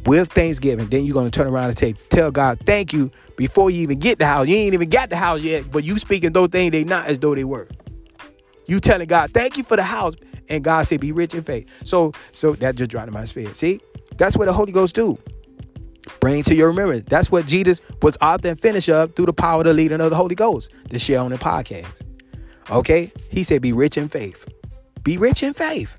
with thanksgiving. Then you're going to turn around and tell God thank you before you even get the house. You ain't even got the house yet, but you speaking those things they not as though they were. You telling God thank you for the house, and God said be rich in faith. So that just dropped in my spirit. See, that's what the Holy Ghost do. Bring to your remembrance. That's what Jesus was author and finisher of through the power of the leading of the Holy Ghost to share on the podcast. Okay, he said be rich in faith. Be rich in faith.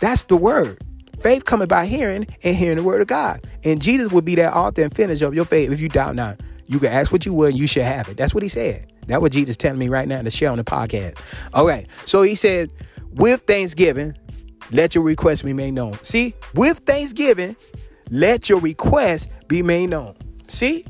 That's the word. Faith coming by hearing, and hearing the word of God. And Jesus would be that author and finisher of your faith. If you doubt not, you can ask what you will and you shall have it. That's what he said. That's what Jesus telling me right now to share on the podcast. All right. So he said, with thanksgiving, let your requests be made known. See, with thanksgiving, let your requests be made known. See,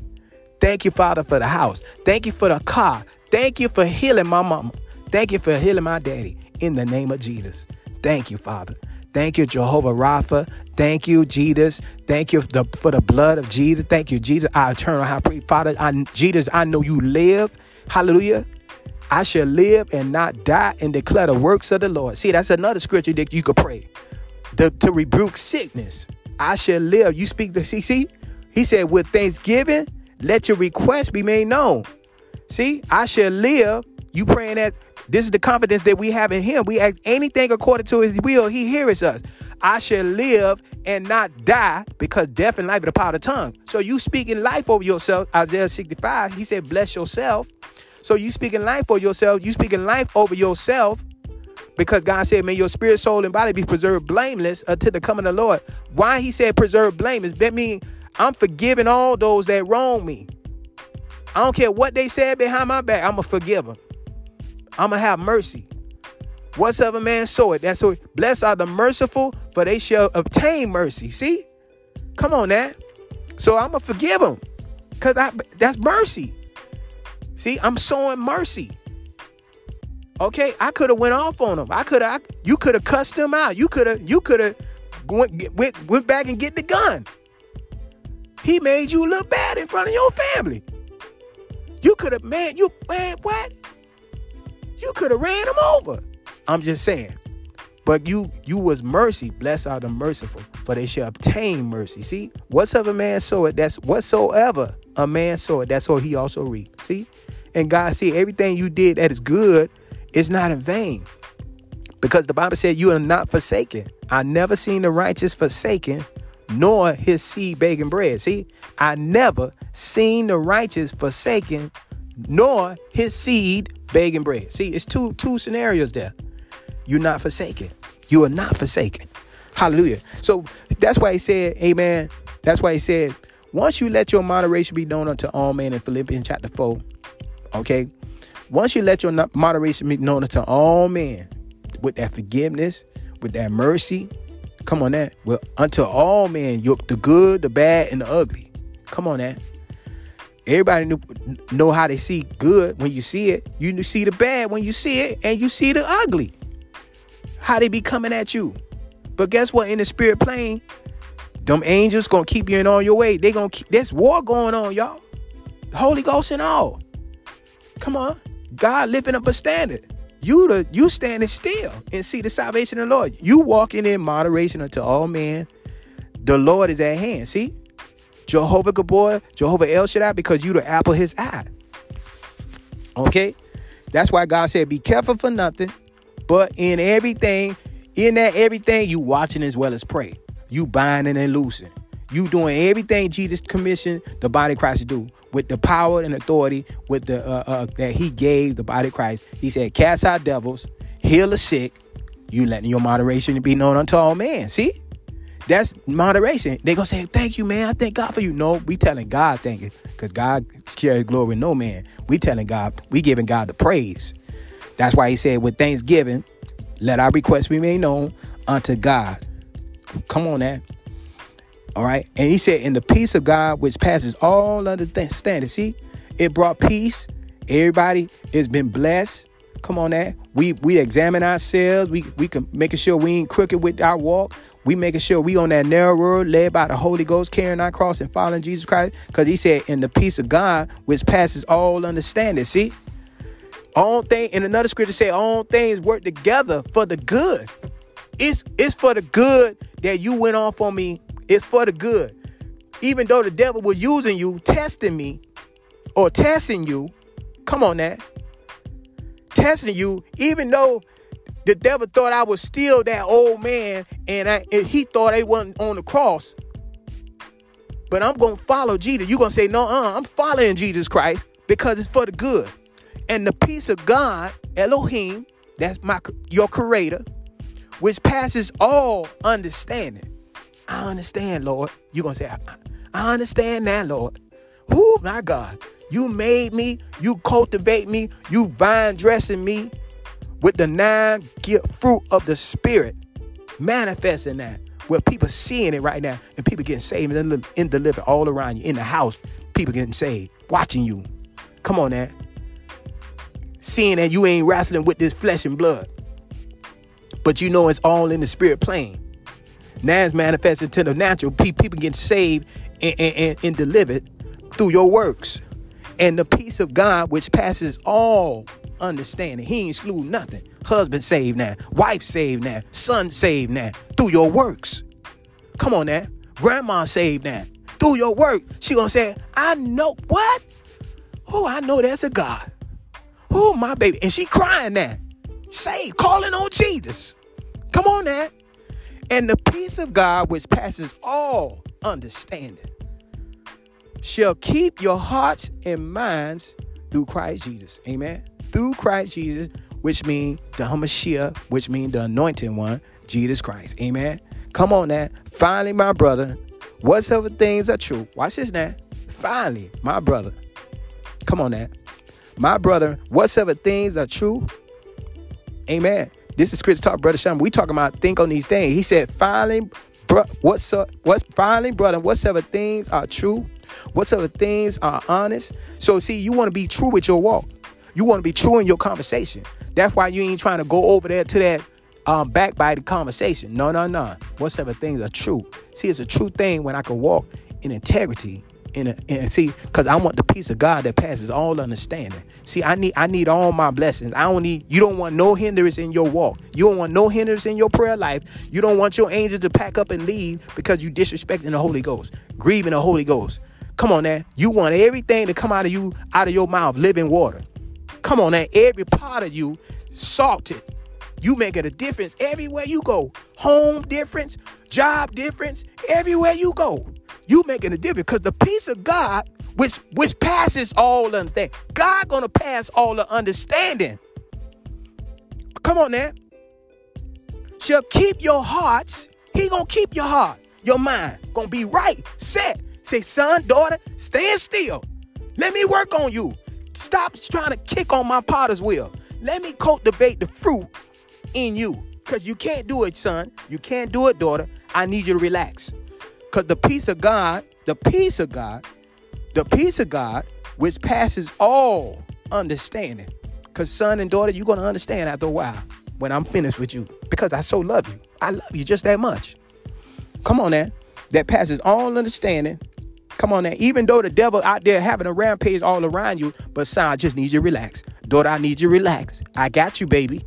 thank you, Father, for the house. Thank you for the car. Thank you for healing my mama. Thank you for healing my daddy. In the name of Jesus. Thank you, Father. Thank you, Jehovah Rapha. Thank you, Jesus. Thank you for the blood of Jesus. Thank you, Jesus, our eternal high priest. Father, Jesus, I know you live. Hallelujah. I shall live and not die and declare the works of the Lord. See, that's another scripture that you could pray to rebuke sickness. I shall live. You speak the see. He said, with thanksgiving, let your request be made known. See, I shall live. You praying that this is the confidence that we have in him. We ask anything according to his will. He hears us. I shall live and not die, because death and life are the power of the tongue. So you speaking life over yourself. Isaiah 65. He said, bless yourself. So you speaking life for yourself. You speaking life over yourself, because God said, may your spirit, soul, and body be preserved blameless until the coming of the Lord. Why he said preserve blameless? That means I'm forgiving all those that wrong me. I don't care what they said behind my back. I'm going to forgive them. I'm going to have mercy. Whatsoever man soweth, that's so blessed are the merciful, for they shall obtain mercy. See? Come on now. So I'm going to forgive them, because that's mercy. See, I'm sowing mercy. Okay, I could have went off on them. You could have cussed them out. You could have went back and get the gun. He made you look bad in front of your family. You could have, what? You could have ran them over. I'm just saying. But you was mercy. Blessed are the merciful, for they shall obtain mercy. See, whatsoever a man soweth, that's what he also reap. See, and God, see, everything you did that is good is not in vain, because the Bible said you are not forsaken. I never seen the righteous forsaken, nor his seed begging bread. See, I never seen the righteous forsaken, nor his seed begging bread. See, it's two scenarios there. You're not forsaken. You are not forsaken. Hallelujah. So that's why he said, amen. That's why he said, once you let your moderation be known unto all men in Philippians chapter 4. Okay. Once you let your moderation be known unto all men, with that forgiveness, with that mercy. Come on now. Well, unto all men, the good, the bad, and the ugly. Come on now. Everybody know how they see good when you see it. You see the bad when you see it, and you see the ugly. How they be coming at you. But guess what? In the spirit plane, them angels gonna keep you in all your way. They gonna keep, there's war going on, y'all. Holy Ghost and all. Come on. God lifting up a standard. You standing still and see the salvation of the Lord. You walking in moderation unto all men. The Lord is at hand. See? Jehovah Gabor, Jehovah El Shaddai, because you the apple his eye. Okay? That's why God said, be careful for nothing. But in everything, in that everything, you watching as well as pray. You binding and loosing. You doing everything Jesus commissioned the body of Christ to do, with the power and authority with the that he gave the body of Christ. He said, cast out devils, heal the sick. You letting your moderation be known unto all men. See, That's moderation. They gonna say, thank you, man. I thank God for you. No, we telling God thank you, because God carries glory with no man. We telling God, we giving God the praise. That's why he said, with thanksgiving, let our requests be made known unto God. Come on, that. All right. And he said, in the peace of God, which passes all understanding. See, it brought peace. Everybody has been blessed. Come on, that. We examine ourselves. We can making sure we ain't crooked with our walk. We making sure we on that narrow road, led by the Holy Ghost, carrying our cross and following Jesus Christ. Because he said, in the peace of God, which passes all understanding. See? All things, and another scripture say, all things work together for the good. It's for the good that you went off on me. It's for the good. Even though the devil was using you, testing me, or testing you. Come on, that. Testing you, even though the devil thought I was still that old man, and he thought they wasn't on the cross. But I'm going to follow Jesus. You're going to say, no, I'm following Jesus Christ because it's for the good. And the peace of God, Elohim, that's your creator, which passes all understanding. I understand, Lord. You're going to say, I understand that, Lord. Oh, my God. You made me. You cultivate me. You vine dressing me with the nine gift fruit of the Spirit. Manifesting that. Where people seeing it right now. And people getting saved and delivered all around you. In the house. People getting saved. Watching you. Come on, man. Seeing that you ain't wrestling with this flesh and blood, but you know it's all in the spirit plane. Now it's manifested to the natural. People getting saved and delivered through your works. And the peace of God, which passes all understanding. He ain't exclude nothing. Husband saved now. Wife saved now. Son saved now. Through your works. Come on now. Grandma saved now. Through your work. She gonna say, I know what? Oh, I know that's a God. Oh, my baby. And she crying now. Saved. Calling on Jesus. Come on now. And the peace of God, which passes all understanding, shall keep your hearts and minds through Christ Jesus. Amen. Through Christ Jesus, which means the Hamashiach, which means the anointed one, Jesus Christ. Amen. Come on now. Finally, my brother, whatsoever things are true. Watch this now. Finally, my brother. Come on now. My brother, whatsoever things are true. Amen. This is Christian Talk, Brother Sherman. We talking about think on these things. He said, finally, brother, whatsoever things are true, whatsoever things are honest. So see, you want to be true with your walk. You want to be true in your conversation. That's why you ain't trying to go over there to that backbiting conversation. No. Whatsoever things are true. See, it's a true thing when I can walk in integrity. And see, because I want the peace of God that passes all understanding. See, I need all my blessings. You don't want no hindrance in your walk. You don't want no hindrance in your prayer life. You don't want your angels to pack up and leave because you disrespecting the Holy Ghost, grieving the Holy Ghost. Come on, man. You want everything to come out of your mouth, living water. Come on, man. Every part of you salted. You making a difference everywhere you go. Home difference, job difference, everywhere you go. You making a difference, because the peace of God, which passes all understanding. God going to pass all the understanding. Come on now. Shall keep your hearts. He going to keep your heart. Your mind going to be right, set. Say, son, daughter, stand still. Let me work on you. Stop trying to kick on my potter's wheel. Let me cultivate the fruit in you, because you can't do it, son. You can't do it, daughter. I need you to relax. Because the peace of God, which passes all understanding. Because son and daughter, you're going to understand after a while when I'm finished with you. Because I so love you. I love you just that much. Come on now. That passes all understanding. Come on now. Even though the devil out there having a rampage all around you. But son, I just need you to relax. Daughter, I need you to relax. I got you, baby.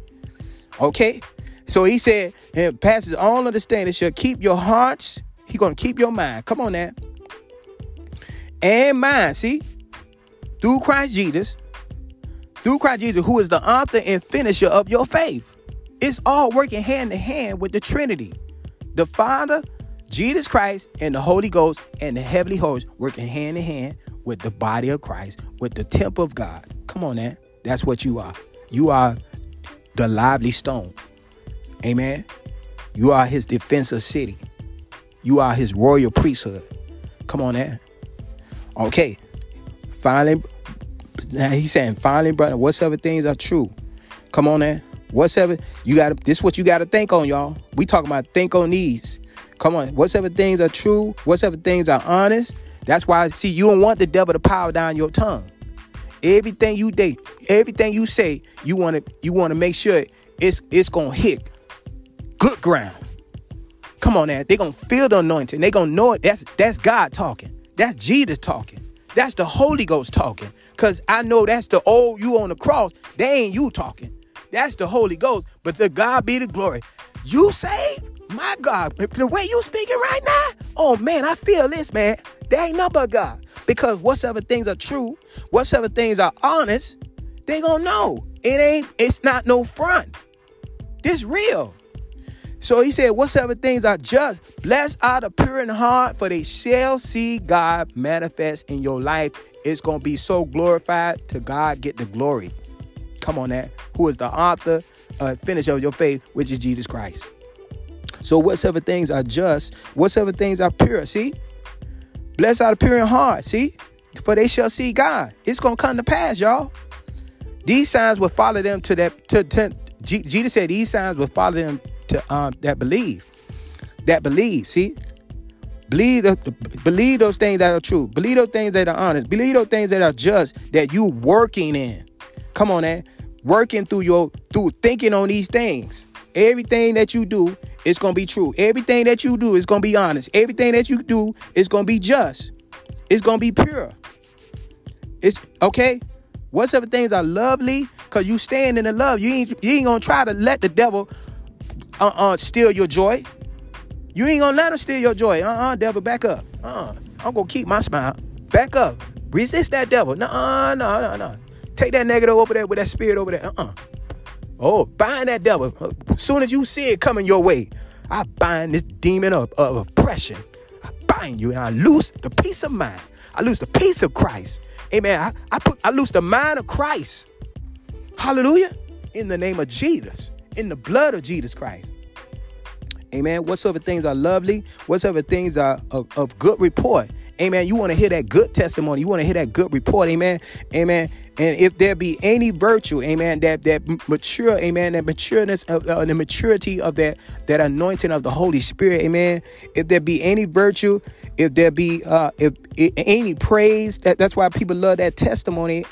Okay. So he said, it passes all understanding. Shall keep your hearts. He's going to keep your mind. Come on now. And mind, see? Through Christ Jesus, who is the author and finisher of your faith. It's all working hand in hand with the Trinity. The Father, Jesus Christ, and the Holy Ghost, and the heavenly host working hand in hand with the body of Christ, with the temple of God. Come on now. That's what you are. You are the lively stone. Amen. You are his defensive city. You are his royal priesthood. Come on now. Okay. Finally, now he's saying, finally, brother, whatsoever things are true. Come on now. Whatsoever you gotta, this is what you gotta think on, y'all. We talking about think on these. Come on. Whatsoever things are true, whatsoever things are honest. That's why, see, you don't want the devil to power down your tongue. Everything you date, everything you say, you want to make sure it's gonna hit good ground. Come on now. They're gonna feel the anointing. They're gonna know it. That's God talking. That's Jesus talking. That's the Holy Ghost talking. Because I know that's the old you on the cross. That ain't you talking. That's the Holy Ghost. But to God be the glory. You saved? My God. The way you speaking right now? Oh, man, I feel this, man. That ain't nothing but God. Because whatsoever things are true, whatsoever things are honest, they gonna know. It's not no front. This real. So he said, whatsoever things are just, blessed are the pure in heart, for they shall see God manifest in your life. It's going to be so glorified to God get the glory. Come on now. Who is the author, finisher of your faith, which is Jesus Christ. So whatsoever things are just, whatsoever things are pure. See, blessed are the pure in heart. See, for they shall see God. It's going to come to pass, y'all. These signs will follow them to that. Jesus said these signs will follow them to that believe. See, believe those things that are true. Believe those things that are honest. Believe those things that are just, that you working in. Come on, man. Working through thinking on these things. Everything that you do is going to be true. Everything that you do is going to be honest. Everything that you do is going to be just. It's going to be pure. It's okay. Whatsoever things are lovely, because you stand in the love. You ain't going to try to let the devil steal your joy. You ain't gonna let him steal your joy. Devil, back up. I'm gonna keep my smile. Back up. Resist that devil. No. Take that negative over there with that spirit over there. Oh, bind that devil. As soon as you see it coming your way, I bind this demon of oppression. I bind you and I lose the peace of mind. I lose the peace of Christ. Amen. I lose the mind of Christ. Hallelujah. In the name of Jesus. In the blood of Jesus Christ. Amen. Whatsoever things are lovely, whatsoever things are of good report. Amen. You want to hear that good testimony. You want to hear that good report. Amen. Amen. And if there be any virtue, amen, that mature, amen, that matureness of the maturity of that anointing of the Holy Spirit. Amen. If there be any virtue, if there be if any praise, that's why people love that testimony.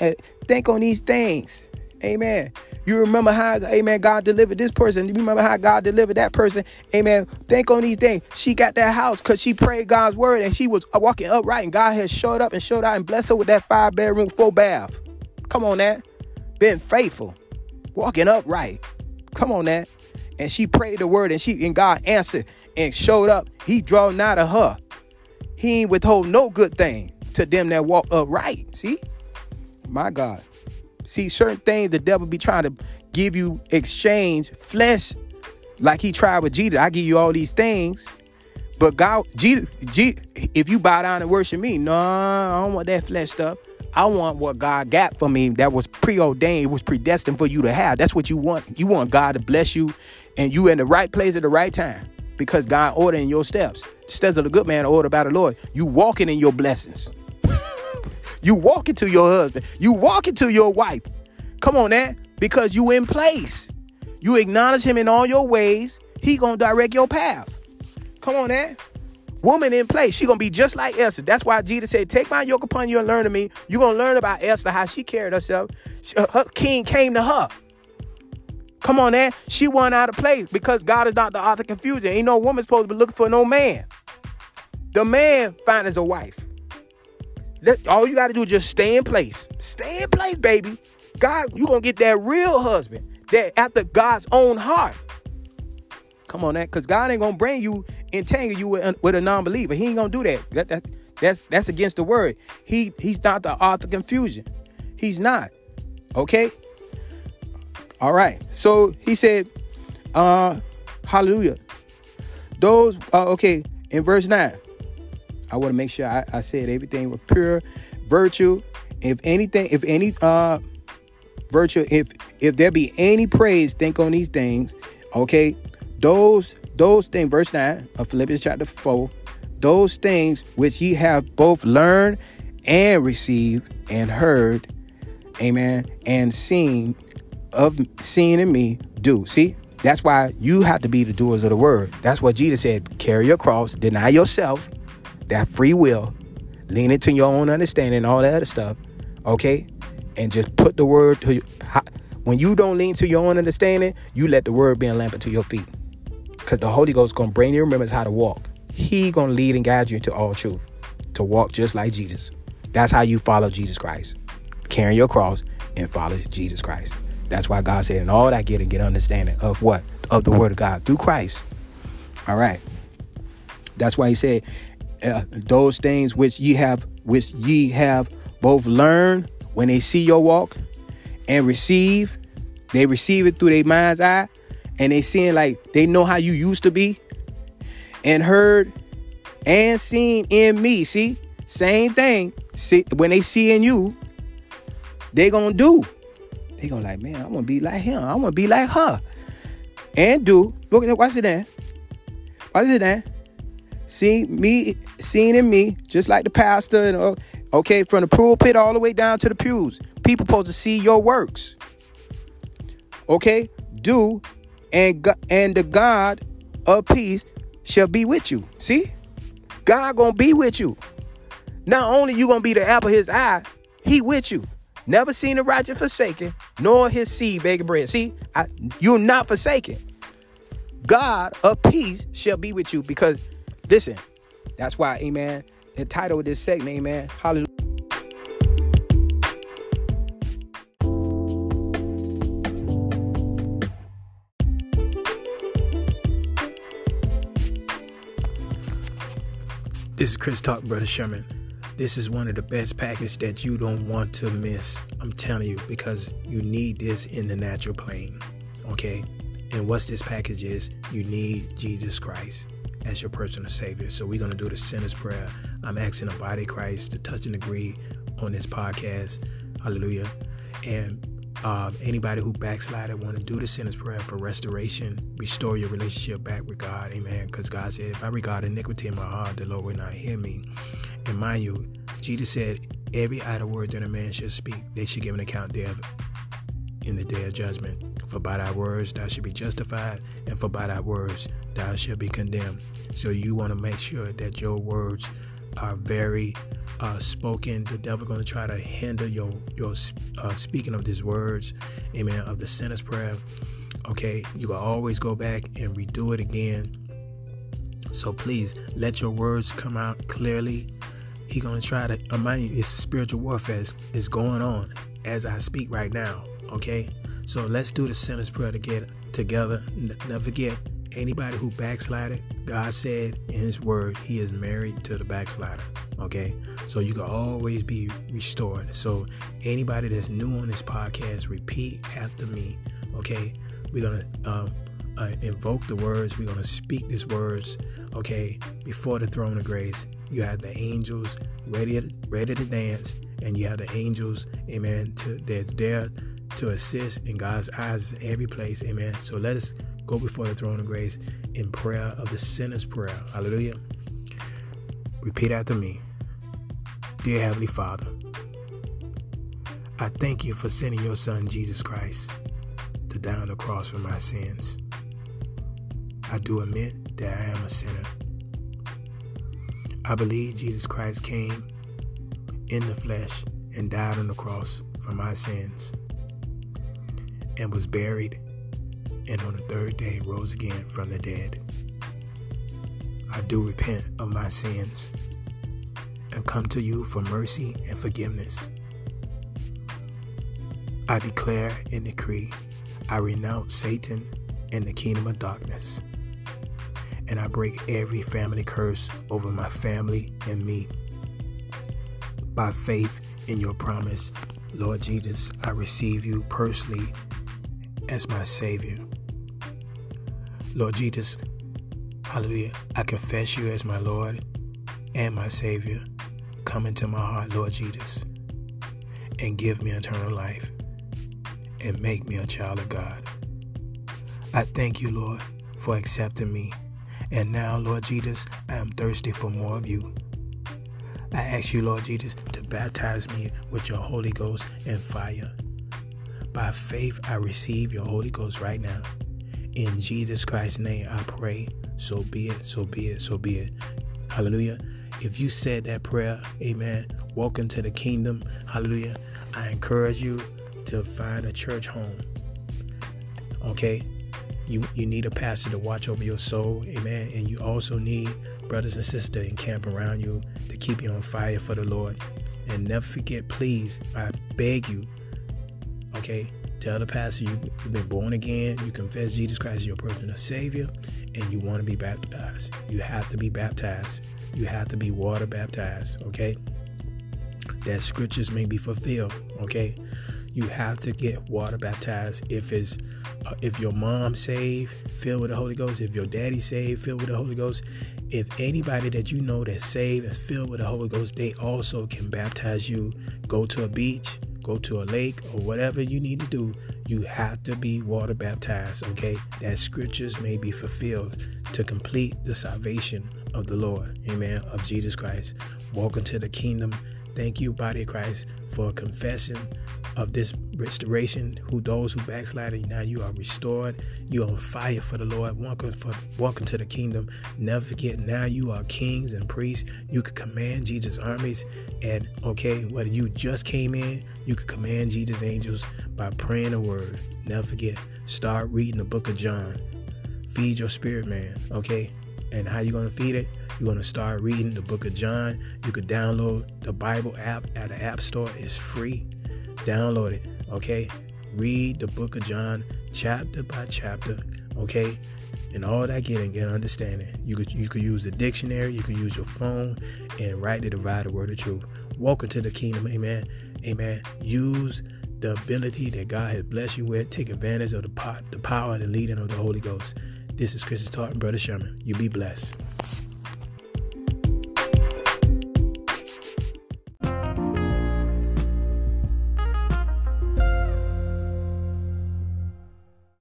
Think on these things. Amen. You remember how, amen, God delivered this person. You remember how God delivered that person. Amen. Think on these things. She got that house because she prayed God's word and she was walking upright, and God has showed up and showed out and blessed her with that 5-bedroom, 4-bath. Come on, that. Been faithful. Walking upright. Come on, that. And she prayed the word and God answered and showed up. He draw nigh to her. He ain't withhold no good thing to them that walk upright. See? My God. See, certain things the devil be trying to give you exchange flesh, like he tried with Jesus. I give you all these things, but God, Jesus, if you bow down and worship me, no, I don't want that flesh stuff. I want what God got for me that was preordained, was predestined for you to have. That's what you want. You want God to bless you, and you in the right place at the right time because God ordering your steps. The steps of the good man are ordered by the Lord. You walking in your blessings. You walking to your husband. You walking to your wife. Come on, now. Because you in place. You acknowledge him in all your ways. He going to direct your path. Come on, now. Woman in place. She going to be just like Esther. That's why Jesus said, take my yoke upon you and learn of me. You're going to learn about Esther, how she carried herself. Her king came to her. Come on, now. She won out of place because God is not the author of confusion. Ain't no woman supposed to be looking for no man. The man finds a wife. All you got to do is just stay in place. Stay in place, baby. God, you're going to get that real husband that after God's own heart. Come on, that. Because God ain't going to bring you, entangle you with a non-believer. He ain't going to do that. That's against the word. He's not the author of confusion. He's not. Okay? All right. So he said, hallelujah. Those, okay, in verse 9. I want to make sure I said everything with pure virtue. If anything, if any virtue, if there be any praise, think on these things. Okay, those things. Verse 9 of Philippians chapter 4. those things which ye have both learned and received and heard, amen, and seen in me do. See, that's why you have to be the doers of the word. That's what Jesus said. Carry your cross, deny yourself, that free will, lean into your own understanding, all that other stuff, okay? And just put the word to you. When you don't lean to your own understanding, you let the word be a lamp unto your feet. Because the Holy Ghost is going to bring you remembrance how to walk. He going to lead and guide you into all truth, to walk just like Jesus. That's how you follow Jesus Christ. Carry your cross and follow Jesus Christ. That's why God said, in all that get understanding of what? Of the word of God through Christ. All right. That's why he said, those things which ye have both learned, when they see your walk, and receive, they receive it through their mind's eye, and they seeing like they know how you used to be, and heard and seen in me. See, same thing. See, when they see in you, they gonna do. They gonna like, man, I wanna be like him. I wanna be like her. And do. Look at that. Watch it then. Seen in me, just like the pastor, and okay, from the pulpit all the way down to the pews. People supposed to see your works. Okay, do, and the God of peace shall be with you. See, God gonna be with you. Not only you gonna be the apple of his eye, he with you. Never seen the righteous forsaken, nor his seed begging bread. See, you're not forsaken. God of peace shall be with you, because. Listen, that's why, amen, the title of this segment, amen, hallelujah. This is Chris Talk, Brother Sherman. This is one of the best packages that you don't want to miss. I'm telling you, because you need this in the natural plane, okay? And what's this package is, you need Jesus Christ as your personal savior. So we're going to do the sinner's prayer. I'm asking the body of Christ to touch and agree on this podcast. Hallelujah. And anybody who backslided, want to do the sinner's prayer for restoration, restore your relationship back with God. Amen. Because God said, if I regard iniquity in my heart, the Lord will not hear me. And mind you, Jesus said, every idle word that a man should speak, they should give an account thereof in the day of judgment. For by thy words thou shalt be justified, and for by thy words thou shalt be condemned. So you want to make sure that your words are very spoken. The devil going to try to hinder your speaking of these words, amen, of the sinner's prayer. Okay, you can always go back and redo it again. So please let your words come out clearly. He going to try to remind you, it's spiritual warfare is going on as I speak right now. Okay, so let's do the sinner's prayer together. Never forget, anybody who backslided, God said in his word, he is married to the backslider. Okay, so you can always be restored. So anybody that's new on this podcast, repeat after me. Okay, we're going to invoke the words. We're going to speak these words. Okay, before the throne of grace, you have the angels ready to dance. And you have the angels, amen, that's there to assist in God's eyes in every place, amen. So let us go before the throne of grace in prayer of the sinner's prayer. Hallelujah. Repeat after me. Dear Heavenly Father, I thank you for sending your son Jesus Christ to die on the cross for my sins. I do admit that I am a sinner. I believe Jesus Christ came in the flesh and died on the cross for my sins, and was buried, and on the third day rose again from the dead. I do repent of my sins and come to you for mercy and forgiveness. I declare and decree, I renounce Satan and the kingdom of darkness, and I break every family curse over my family and me. By faith in your promise, Lord Jesus, I receive you personally as my Savior. Lord Jesus, hallelujah, I confess you as my Lord and my Savior. Come into my heart, Lord Jesus, and give me eternal life, and make me a child of God. I thank you, Lord, for accepting me And now, Lord Jesus, I am thirsty for more of you. I ask you, Lord Jesus, to baptize me with your Holy Ghost and fire. By faith, I receive your Holy Ghost right now. In Jesus Christ's name, I pray. So be it, so be it, so be it. Hallelujah. If you said that prayer, amen, welcome to the kingdom. Hallelujah. I encourage you to find a church home. Okay? You need a pastor to watch over your soul. Amen. And you also need brothers and sisters in camp around you to keep you on fire for the Lord. And never forget, please, I beg you, okay, tell the pastor you've been born again, you confess Jesus Christ as your personal Savior, and you want to be baptized. You have to be baptized. You have to be water baptized, okay? That scriptures may be fulfilled, okay? You have to get water baptized. If your mom saved, filled with the Holy Ghost. If your daddy saved, filled with the Holy Ghost. If anybody that you know that's saved and filled with the Holy Ghost, they also can baptize you. Go to a beach, go to a lake, or whatever you need to do. You have to be water baptized, okay? That scriptures may be fulfilled to complete the salvation of the Lord, amen, of Jesus Christ. Welcome to the kingdom. Thank you, body of Christ, for confessing of this restoration. Who those who backslided, now you are restored. You are on fire for the Lord. Welcome to the kingdom. Never forget, now you are kings and priests. You can command Jesus' armies. And okay, whether you just came in, you can command Jesus' angels by praying a word. Never forget. Start reading the book of John. Feed your spirit, man. Okay. And how you going to feed it? You're going to start reading the book of John. You could download the Bible app at the App Store. It's free. Download it, okay? Read the book of John chapter by chapter, okay? And all that get understanding. You could use the dictionary. You could use your phone and rightly divide the word of truth. Welcome to the kingdom, amen, amen. Use the ability that God has blessed you with. Take advantage of the power and the leading of the Holy Ghost. This is Christian Talk with Brother Sherman. You be blessed.